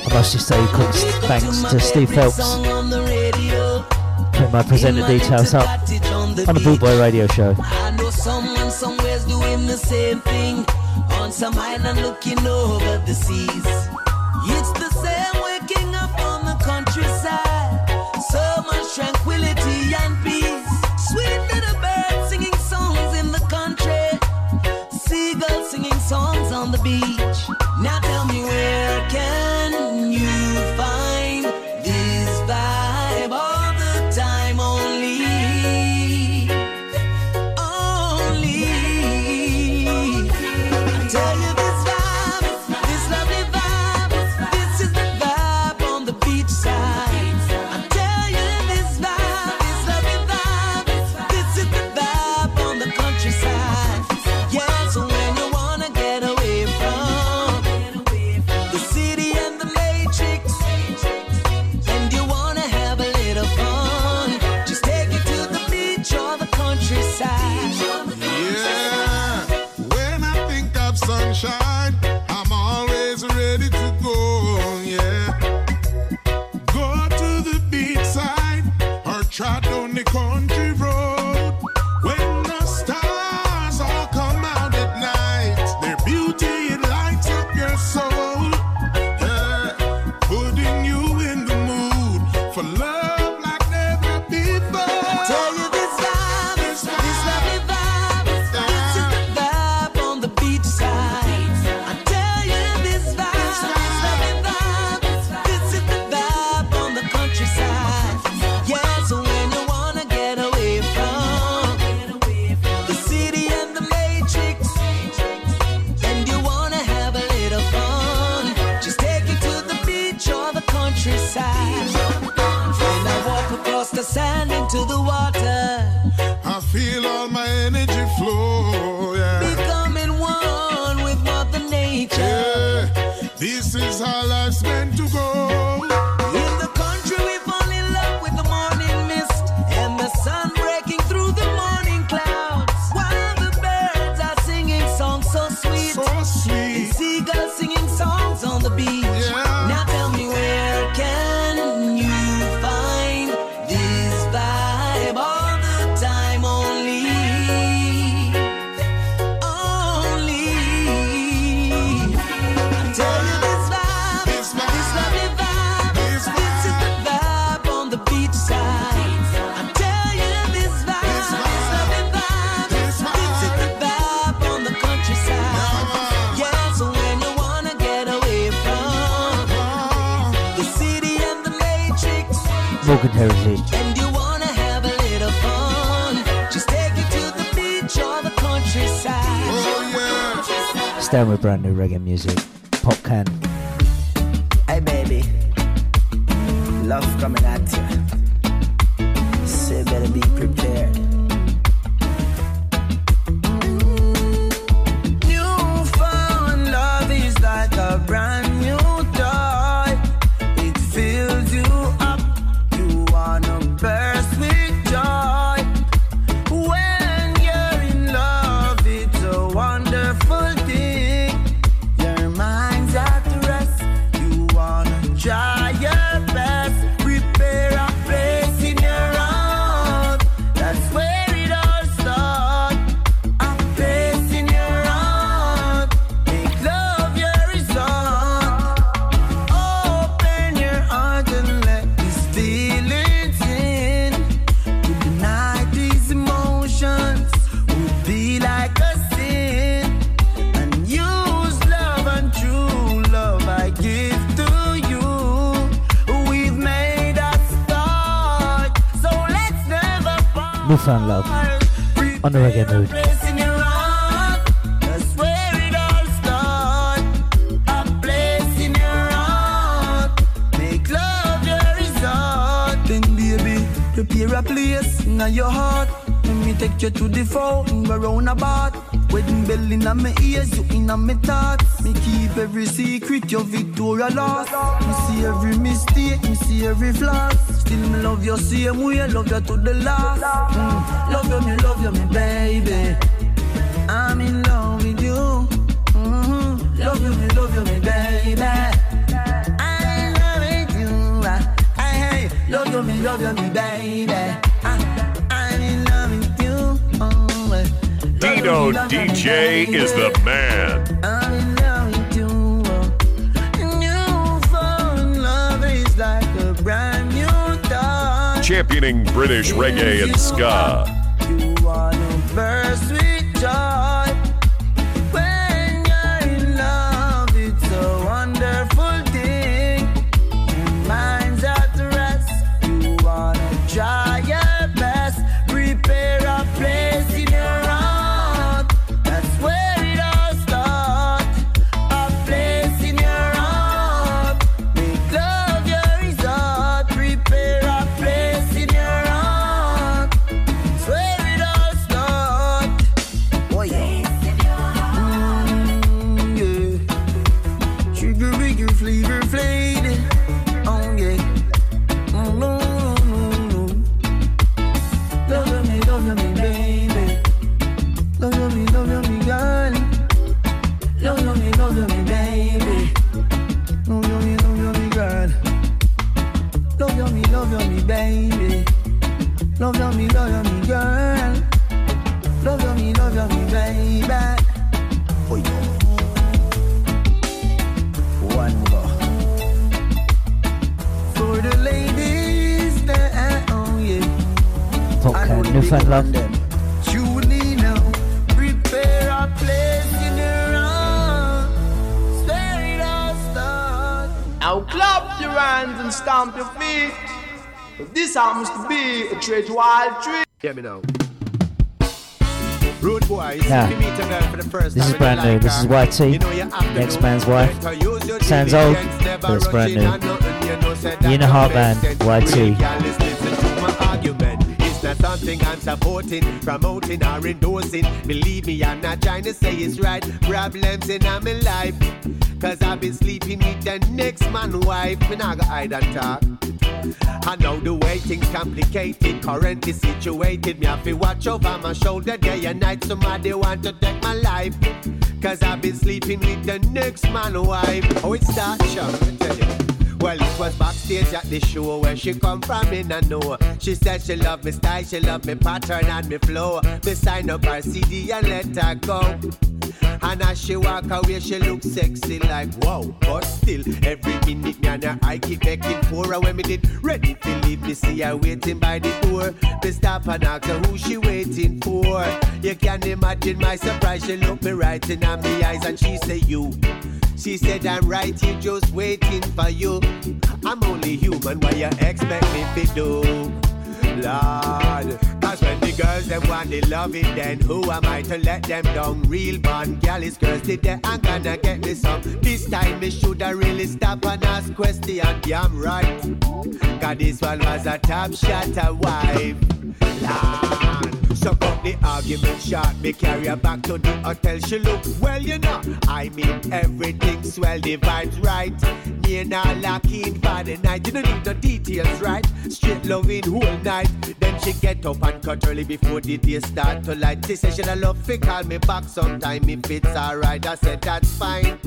I must just say thanks to Steve Phelps for my presenter details up on the Bootboy Radio Show. I know someone somewhere's doing the same thing on some island looking over the seas. It's the same way. So much tranquility and peace. Sweet little birds singing songs in the country. Seagulls singing songs on the beach. Now tell me, where can you find this vibe all the time? Only, only. I tell you, this vibe, this lovely vibe, this is the vibe on the beach side. Down with brand new reggae music, pop can. Hey baby, love coming at you. Say better be prepared. Newfound love is like a brand new toy. It fills you up. You wanna burst with joy. When you're in love, it's a wonderful thing. Try your best, prepare a place. will sound love on the reggae mood. Make love your resort. Then baby, prepare a place in your heart. Let me take you to the fountain round about. Wedding bell in my ears, you in my thoughts. Me keep every secret, your Victoria lost. Me see every mistake, me see every flaw. Still me love you same way, love you to the last. Mm. Love you, me love you, me baby. I'm in love with you. Mm-hmm. Love you, me love you, me baby. I'm in love with you. I, I, hey. Love you, me love you, me baby. I, I'm in love with you. Oh, well. Dino D J is the man. I'm in love with you. New phone love is like a brand new dawn. Championing British in reggae and ska. You wanna burst with joy. When you're in love, it's a wonderful thing. Your mind's at rest. You wanna try your best. Prepare a place in your heart. That's where it all starts. A place in your heart. Make love your resort. Prepare a place in your heart. That's where it all starts. Oh yeah. Mm, yeah. Sugar, sugar, flavor, flavor. Oh yeah. Oh no, no, no, no. Love me, love me, baby. Love me, love me, girl. Love me, love me, baby. Love me, love me, girl. Love me, love me, baby. Love me, love me, girl. Love me, love me, baby. Oh yeah. One more. For the ladies that oh yeah. I know Okay, new found love. them. Julie now, prepare a place in your own. Swear it all start. Now clap your hands and stamp your feet. But this happens to be a treat wild treat. Hear me now. Rude boy, yeah. for the first this is brand new. Like this is Y T, you know next man's wife. Sounds old, but it's brand new. The Inner Heart Band, Y T. Not something I'm supporting, promoting or endorsing. Believe me, I'm not trying to say it's right. Problems in my life, cause I've been sleeping with the next man's wife. Me nah go hide and talk. I know the way things complicated, currently situated. Me have to watch over my shoulder day and night. Somebody want to take my life, cause I've been sleeping with the next man's wife. Oh, it's that show, I tell you. Well, it was backstage at the show where she come from, in I know. She said she love me style, she love me pattern and me flow. Me sign up her C D and let her go. And as she walk away, she look sexy like wow. But still, every minute, me and her I keep begging for her. When me did ready to leave, me see her waiting by the door. Me stop and ask her who she waiting for. You can imagine my surprise, she look me right in her me eyes and she say you. She said, I'm right here just waiting for you. I'm only human, what you expect me to do? Lord, cause when the girls them want they love it, then who am I to let them down? Real born gal is thirsty, they ain't gonna get me some. This time me shoulda really stop and ask question, damn right. Cause this one was a top shot, a wife. Lord. So cut the argument short, me carry her back to the hotel. She look well, you know. I mean everything swell, the vibes right. Me and her locking for the night. You don't need no details, right? Straight loving whole night. Then she get up and cut early before the day start to light. She say she don't love fi call me back sometime if it's alright. I said that's fine.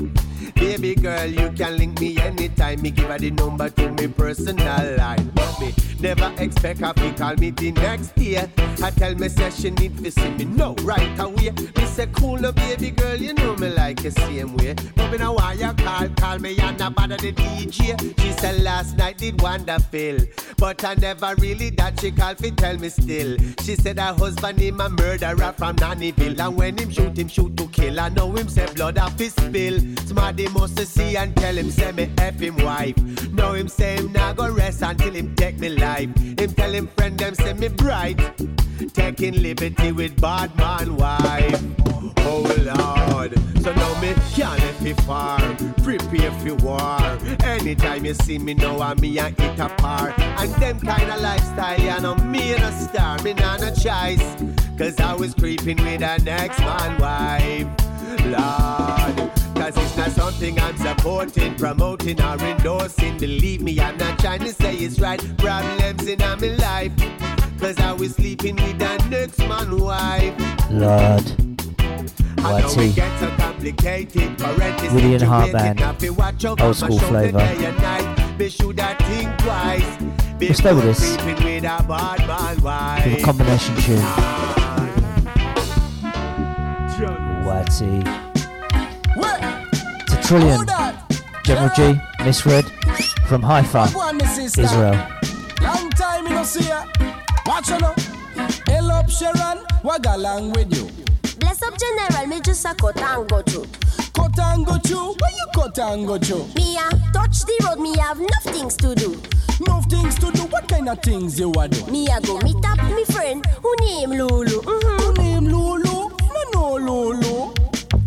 Baby girl, you can link me anytime. Me give her the number to me personal line. But me never expect her to call me the next year. I tell me she need to see me no right away. Me say cool up, baby girl, you know me like the same way. But me know why you call, call me and not bother the D J. She said last night did wonderful, but I never really that she called fi tell me still. She said her husband him a murderer from Nannyville, and when him shoot him shoot to kill. I know him say blood off his spill. Smarty must see and tell him say me F him wife. Now him say him nah go rest until him take me life. life. Him tell him friend them say me bright, taking liberty with bad man wife. Oh Lord, so now me can't let me farm, prepare for war. Anytime you see me now, I me a hit apart. And them kind of lifestyle, you know me and a star, me not a choice. Cause I was creeping with an ex man wife. Lord, cause it's not something I'm supporting, promoting or endorsing. Believe me, I'm not trying to say it's right. Problems in my life, cause I was sleeping with the next man wife. Lord, I know we get so complicated. William Hartman, old school flavour. We'll stay with this with a combination tune. Whitey. It's a trillion. General G, Miss Red, from Haifa, Israel. Long time you no see ya. Watch on up. Hello up Sharon, wag along with you. Bless up General, me just a cut and go through. Cut and go through? Why you cut and go through? Me a touch the road, me have enough things to do. Enough things to do? What kind of things you a do? Me a go meet up me friend, who name Lulu. Mm-hmm. Who name Lulu? No, no, no.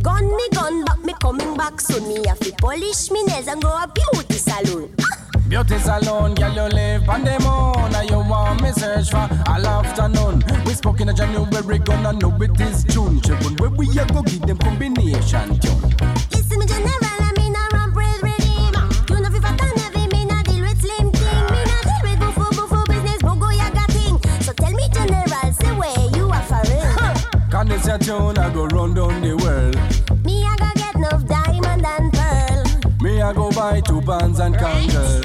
Gun me gun back, me coming back soon. Me have to polish me nails and go a beauty salon. Beauty salon, girl, you live on the moon. Now you want me search for all afternoon. We spoke in a January, gonna know it is June. Children, where we are, go give them combination tune. Listen me general, I mean I run bread redeem. You know if I turn heavy, me not deal with slim thing. Me not deal with bufo, bufo business, bogo yaga thing. So tell me general, say where you are for real. Can this your tune, I go round down the world. Me I go get no diamond and pearl. Me I go buy two bands and candles.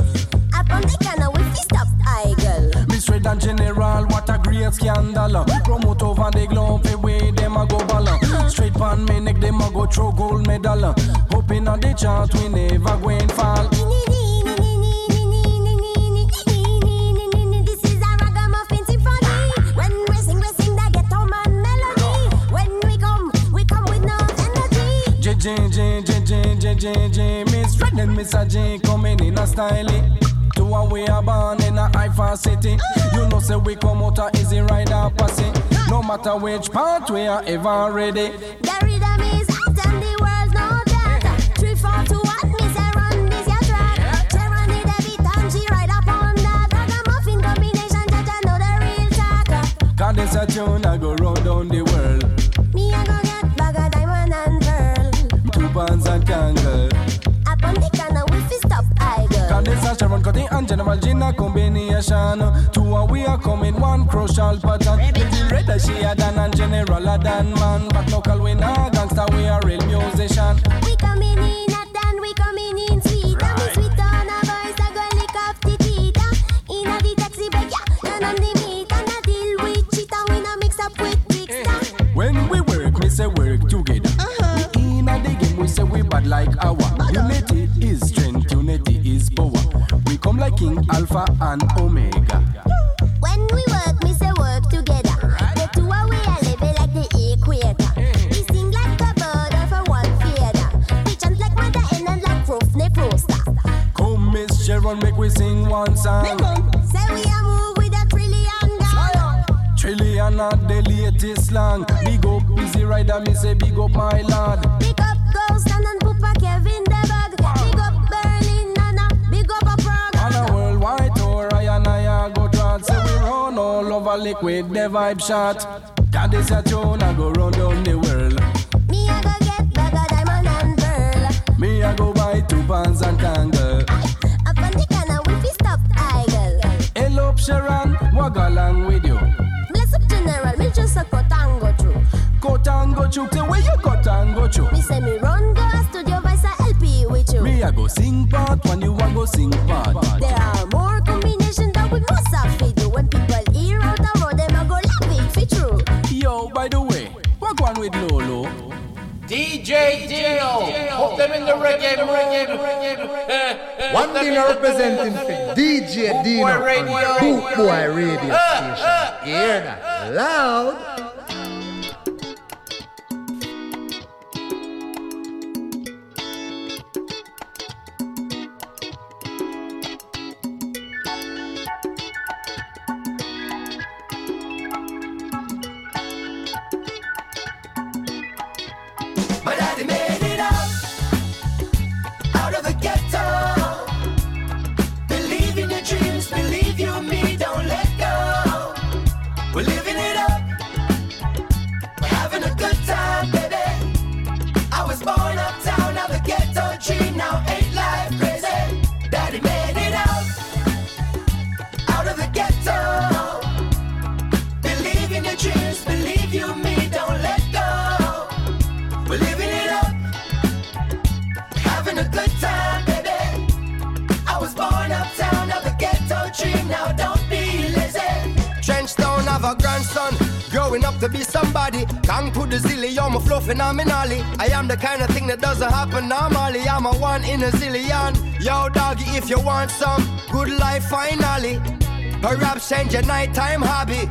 Up on the corner with fist up, I girl. Miss Red and General, what a great scandal. Promote over the globe, away them I go ball. Straight pan me neck, them I go throw gold medal. Hoping on the chart, we never going fall. J J J J J J J Miss Red and Miss J coming in a style. To a way a born in a Haifa city. You know say we come out a easy rider passing. No matter which part we are ever ready. The rhythm is hot and the world know that. Three, four, two, one, Miss I run this your track. She run the beat and she ride up on that. Ragamuffin combination, Jaja know the real track. Cause this a tune I go round down the world. Me I go get bag of diamond and bands and candles. Up on the corner with fist up, I go. Candice and Sharon Cutting and General Gina combination. Two and we are coming one crucial pattern. Little Red as she a dan and General a dan man. But no call we not gangster, we are real musician. We coming in a dan, we coming in sweet. Right. And we sweet on our voice, I go lick off the teeth. In a the taxi bag, yeah, and on the meat. And I deal with cheetah, we no mix up with trickster. When we work, we say work together. Say we bad like our unity is strength, unity is power. We come like King Alpha and Omega. When we work, we say work together. The two are we are living like the equator. We sing like a bird of a one feather. We chant like mother and then like proof ne poster. Come Miss Sharon, make we sing one song. Say we are move with a trillion dollars. Trillion not the latest slang. Big up Busy Rider, me say big up my lad. Big up Stand and Papa Kevin the bag. Big up Berlin, Nana. Big up a Prague. On a worldwide tour, Rihanna go trot. Say we run all over liquid, the vibe shot. Cause this a tune I go round down the world. Me I go get bag of diamond and pearl. Me I go buy two bands and candle. Up on the corner we fist up, I girl. Hello up Sharon, walk along with you. Bless up General, me just a cut and go through. Cut and go through, say where you cut and go through. Me say me run go a studio voice a L P with you. Me I go sing part when you want go sing part. There are more combinations that we must have to do. When people hear out the road, them I go laugh it fit true. Yo, by the way, walk one with Lolo. D J Dino, put them in the reggae, reggae, reggae. One thing representing D J Dino, Bootboy Radio Station. Hear that loud. having a good time, baby. I was born uptown of the ghetto dream. Now don't be lazy. Trench town of a grandson, growing up to be somebody. Can't put the zilly on my flow phenomenally. I am the kind of thing that doesn't happen normally. I'm a one in a zillion. Yo doggy, if you want some good life finally, perhaps change your nighttime hobby.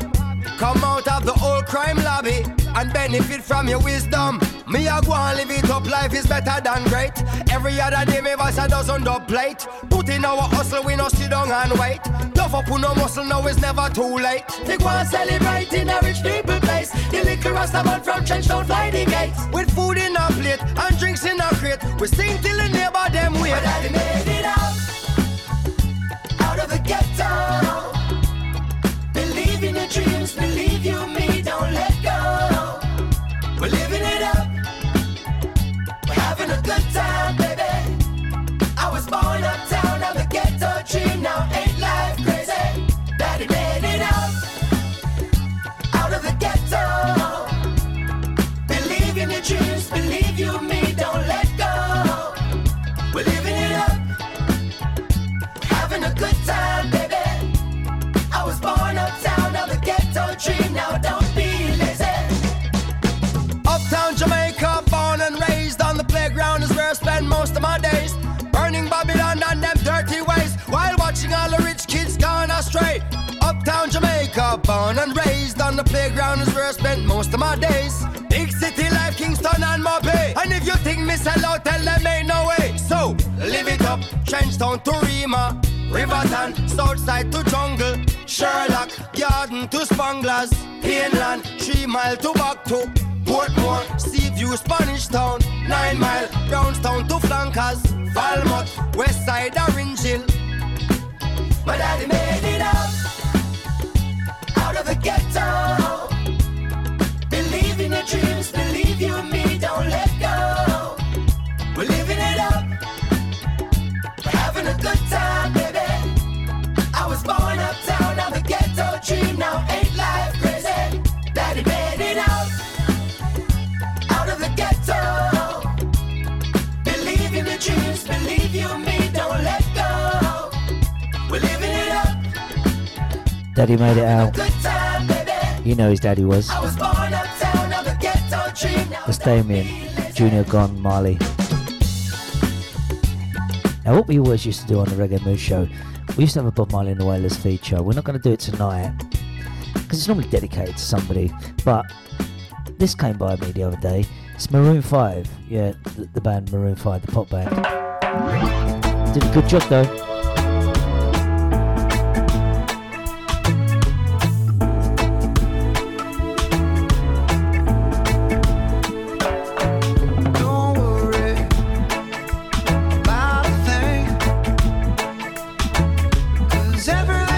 Come out of the old crime lobby and benefit from your wisdom. Me a go and live it up, life is better than great. Every other day me boss a dozen dub plate. Put in our hustle, we no sit down and wait. Tough up on no muscle, now it's never too late. They go and celebrate in a rich people place. The little rastaman from Trench don't fly the gates. With food in a plate and drinks in a crate, we sing till the neighbor them wait. But daddy made it out, out of the ghetto. Believe in your dreams, believe you me, don't let go. We're living it up, we're having a good time, baby. I was born uptown, I'm a ghetto dream, now ain't life crazy. Daddy made it out, out of the ghetto. Believe in your dreams, believe you me, don't let go. We're living it up, we're having a good time, baby. I was born uptown of the ghetto dream, now don't be lazy. Uptown Jamaica, born and raised on the playground is where I spend most of my days. Burning Babylon and them dirty ways, while watching all the rich kids gone astray. Uptown Jamaica, born and raised on the playground is where I spent most of my days. Big city life, Kingston and Mopey. And if you think me sell out, tell them ain't no way. So, live it up, Trench Town to Rima, Riverton, Southside to Jungle, Sherlock, Garden to Spanglers, Pineland, Three Mile to Back to Portmore, Seaview, Spanish Town, Nine Mile, Brownstown to Flankers, Falmouth, Westside, Orange Hill. My daddy made it up, out of the ghetto. Believe in your dreams, believe you me, don't let go. We're living it up, we're having a good time, baby. Born uptown, I'm a ghetto dream, now ain't life crazy. Daddy made it out, out of the ghetto. Believe in your dreams, believe you me, don't let go. We're living it up. Daddy made it out. Good time, baby. You know his daddy was. I was born uptown, I'm a ghetto dream, now it's Damien Junior Gong Marley. Now what we always used to do on the Reggae Mood Show, we used to have a Bob Marley and the Wailers feature. We're not going to do it tonight because it's normally dedicated to somebody. But this came by me the other day. It's Maroon five. Yeah, the, the band Maroon five, the pop band. Did a good job though. Every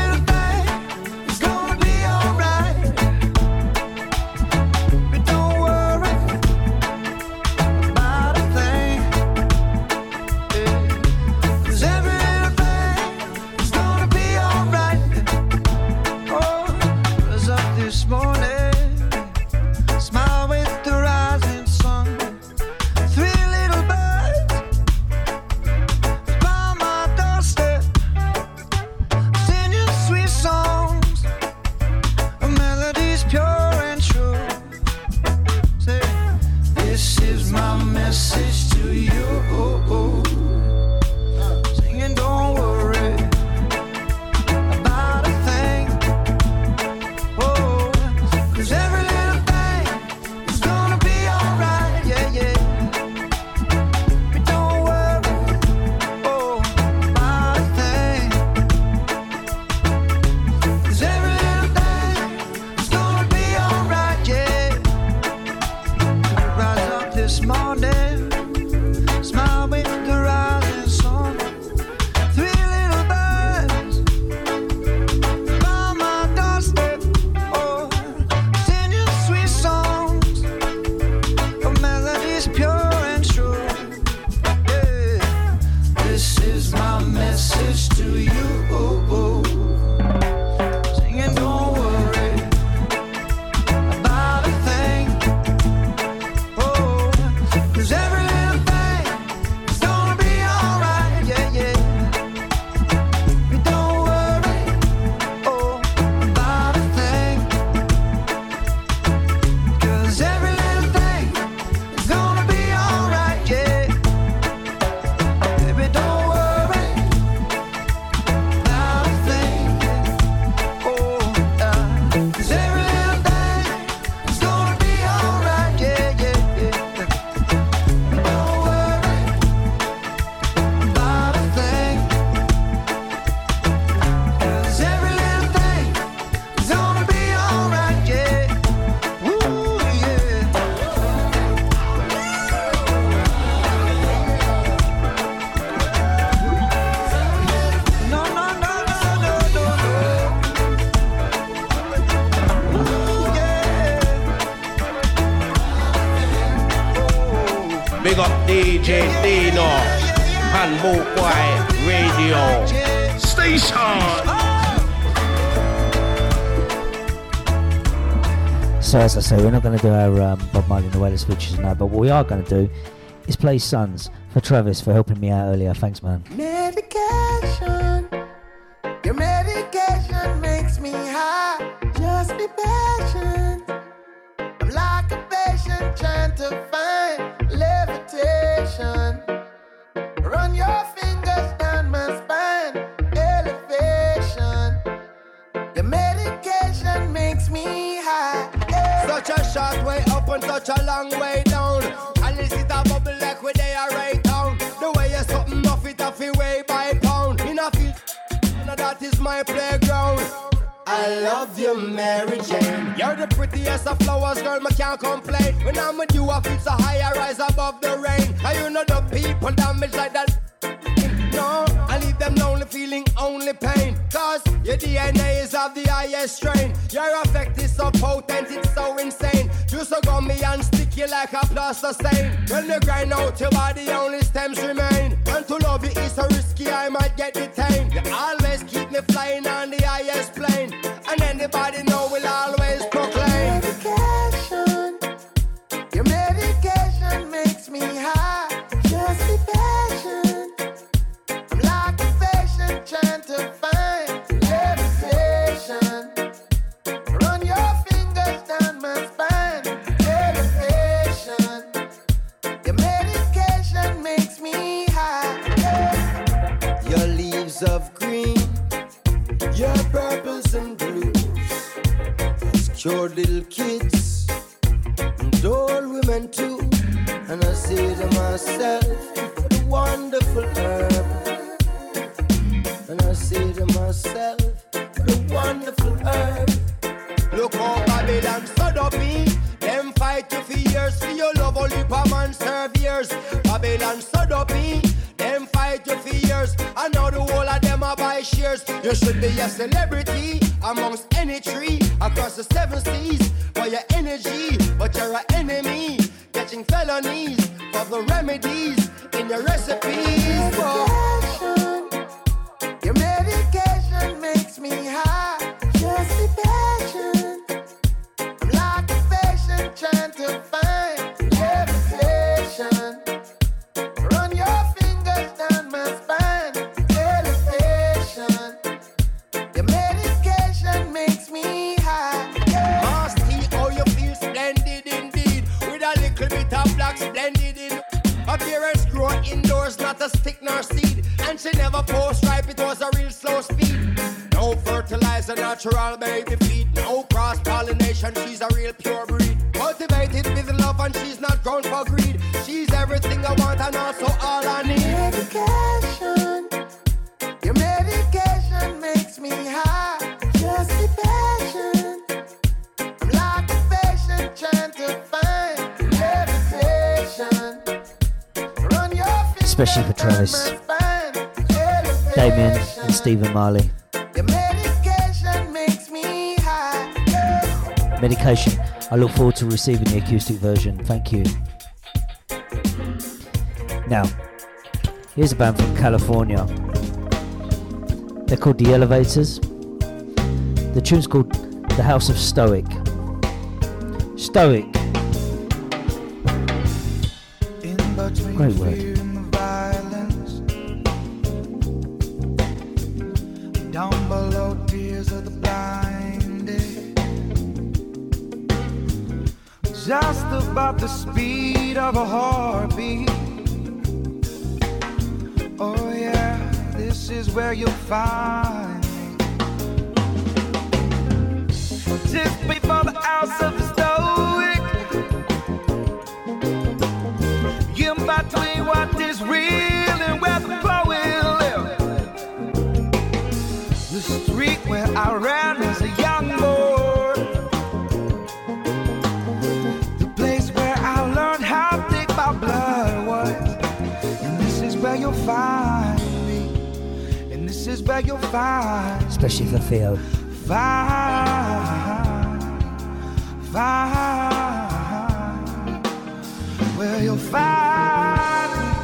D J Dino and Bootboy Radio Station. So as I say, we're not going to do our um, Bob Marley and the Wailers features now, but what we are going to do is play Sons for Travis for helping me out earlier. Thanks, man. Medication. Your medication makes me high. Just be patient. I'm like a patient trying to find levitation. Run your fingers down my spine. Elevation. Your medication makes me high. Elevation. Such a short way up and such a long way down. And this is a bubble like where they are right down. The way you're something off it off your way by pound. Enough it. That is my playground. I love you, Mary Jane. You're the prettiest of flowers, girl, I can't complain. When I'm with you, I feel so high, I rise above the rain. And you know the people damage like that. No, I leave them lonely, feeling only pain. Cause your D N A is of the highest strain. Your effect is so potent, it's so insane. You so gummy and sticky like a plaster stain. When you grind out your body, only stems remain. And to love you is so risky, I might get detained. You always keep me flying on the highest plane. And anybody know will always proclaim. Medication, your medication makes me high. Just be patient. I'm like a patient trying to find levitation. Run your fingers down my spine. Elevation. Your medication makes me high. Your leaves of green, your purples and blues. Just cure little kids and old women too. And I say to myself, what a wonderful herb. And I say to myself, what a wonderful herb. Look how Babylon stood up me. Them fight you for years, for your love only for man serve years. Babylon stood up me. Them fight you for years, I know the whole of them are by shares. You should be a celebrity amongst any tree across the seven seas for your energy, but you're an enemy catching felonies for the remedies in your recipes. Medication, your medication makes me high. Just be patient. I'm like a patient trying to find levitation. Run your fingers down my spine. Elevation. Your medication makes me high. Yeah. Masty, oh, you feel splendid indeed. With a little bit of black splendid in. Appearance grow indoors, not a stick nor seed. And she never post ripe, it was a real slow speed. No fertilizer, natural baby feed. No cross-pollination, she's a real pure breed. Cultivated with love and she's not grown for greed. She's everything I want and also all I need. Medication, your medication makes me high. Just be patient. I'm like a patient trying to find levitation. Run your feet. Especially for Travis, Damien and Stephen Marley. Your medication makes me high. Medication. I look forward to receiving the acoustic version. Thank you. Now, here's a band from California. They're called The Elevators. The tune's called The House of Stoic. Stoic. Great word. Down below, tears of the blinded. Just about the speed of a heartbeat. Oh yeah, this is where you'll find me. Just before the house of the stoic. You're between what is real and where the poet lives. The street where I ran as a young boy, the place where I learned how thick my blood was. And this is where you'll find me. And this is where you'll find me. Especially for Theo. Find, find, where you'll find me.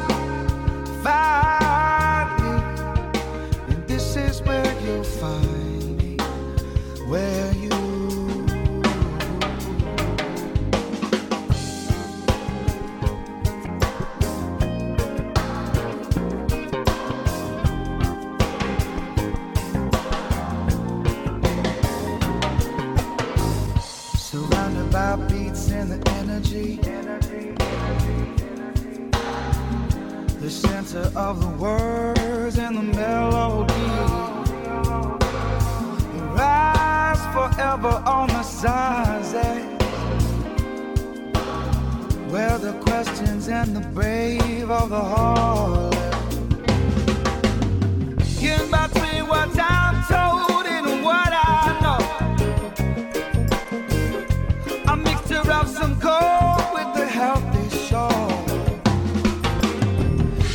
the center of the words and the melody. Rise forever on the signs where the questions and the brave of the heart. Get back to me what I'm told and what I know. A mixture of some cold with the healthy shore.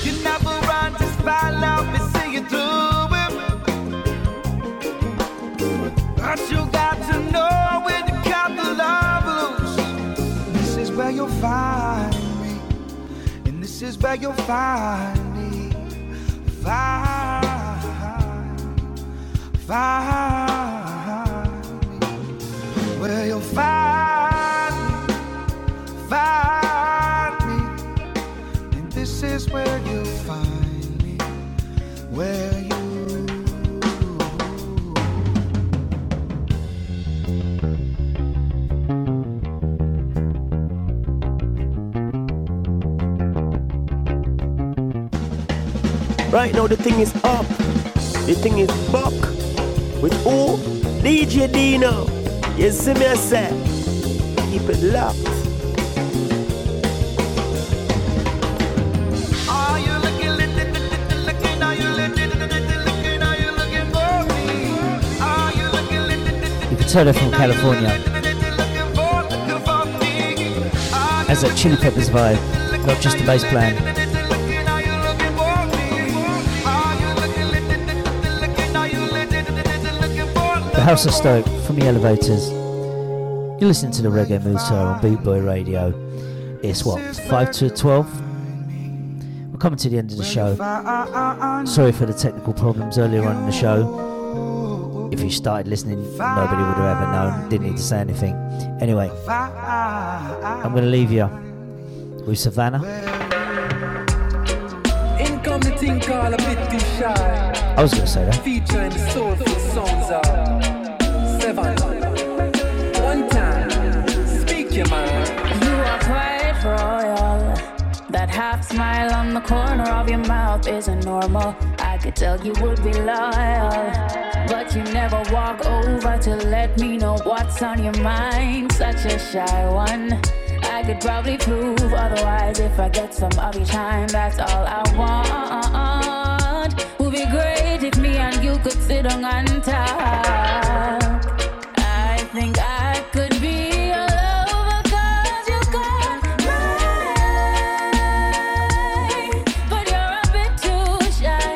You never run to spy out me, see you do it. But you got to know when you cut the love loose. This is where you'll find me, and this is where you'll find me. Find Find me, will you find me, find me, and this is where you find me, where you. Right now the thing is up, the thing is buck. With who? D J Dino. You see me, I say, keep it locked. Are you looking, looking, looking, are you looking, looking, are you looking for me? Are you looking, looking, you turn it from California. That's a Chili Peppers vibe, not just the bass plan. House of Stoke from the Elevators. You're listening to the Reggae Mood Tour on Bootboy Radio. It's what, five to twelve? We're coming to the end of the show. Sorry for the technical problems earlier on in the show. If you started listening, nobody would have ever known. Didn't need to say anything. Anyway, I'm going to leave you with Savannah. I was going to say that. Featuring soulful songs are one time, speak your mind. You are quite royal. That half smile on the corner of your mouth isn't normal. I could tell you would be loyal, but you never walk over to let me know what's on your mind. Such a shy one. I could probably prove otherwise if I get some of your time. That's all I want. Would be great if me and you could sit on and talk. I think I could be your lover, cause you got mine, but you're a bit too shy.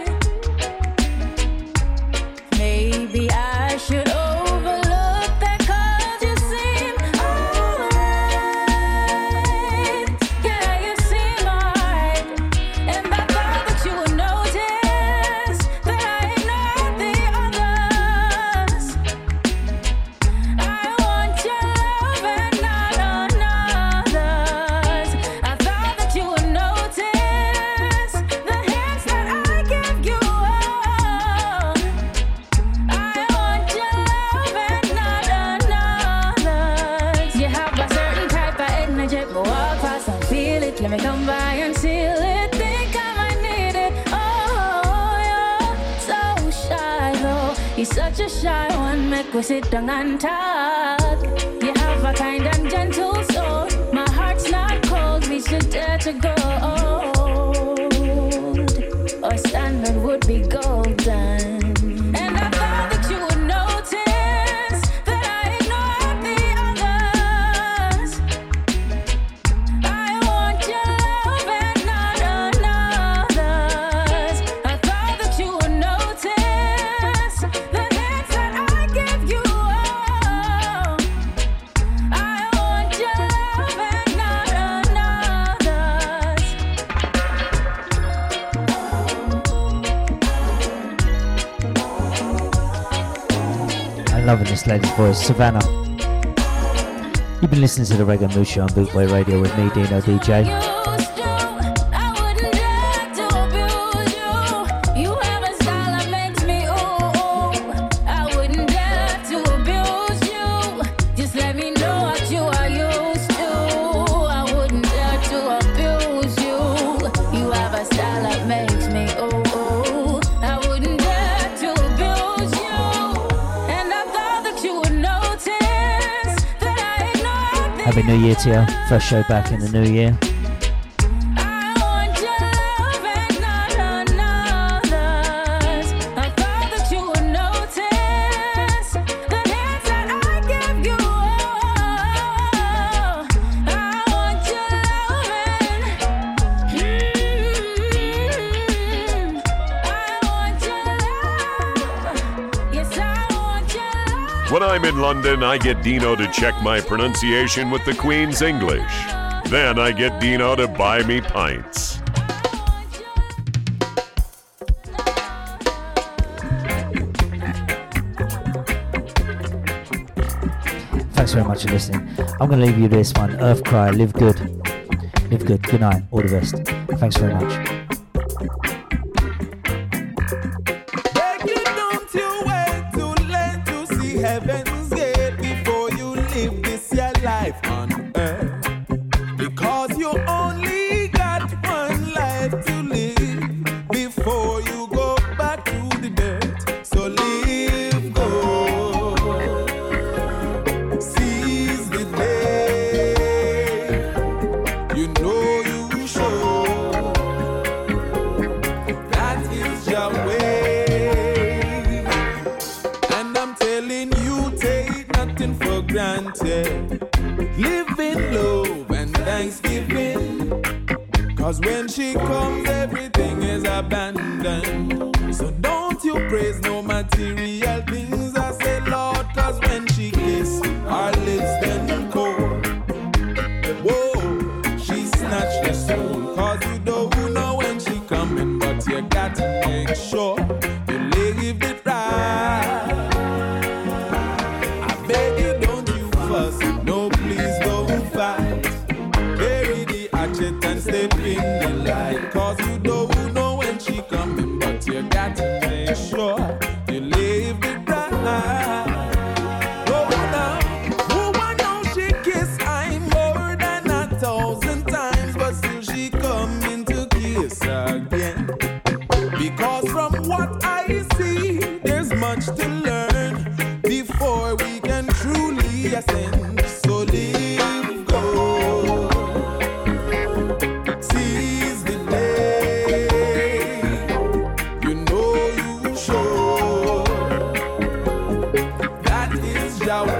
Maybe I should overlook that, cause you seem alright. Yeah, you seem alright. And I thought that you would notice that I ignored the others. Such a shy one, make we sit down and talk. You have a kind and gentle soul. My heart's not cold, we should dare to go. Our standard would be golden. And I thought that you would notice that I ignored the others. I want your love and not another's. I thought that you would notice. Loving this lady's voice, Savannah. You've been listening to the Reggae Mood Show on Bootboy Radio with me, Dino D J. You have a style. Happy New Year to you. First show back in the new year. When I'm in London, I get Dino to check my pronunciation with the Queen's English. Then I get Dino to buy me pints. Thanks very much for listening. I'm going to leave you this one. Earth Cry, live good. Live good. Good night. All the best. Thanks very much. That is your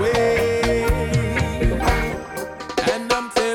way, and I'm. T-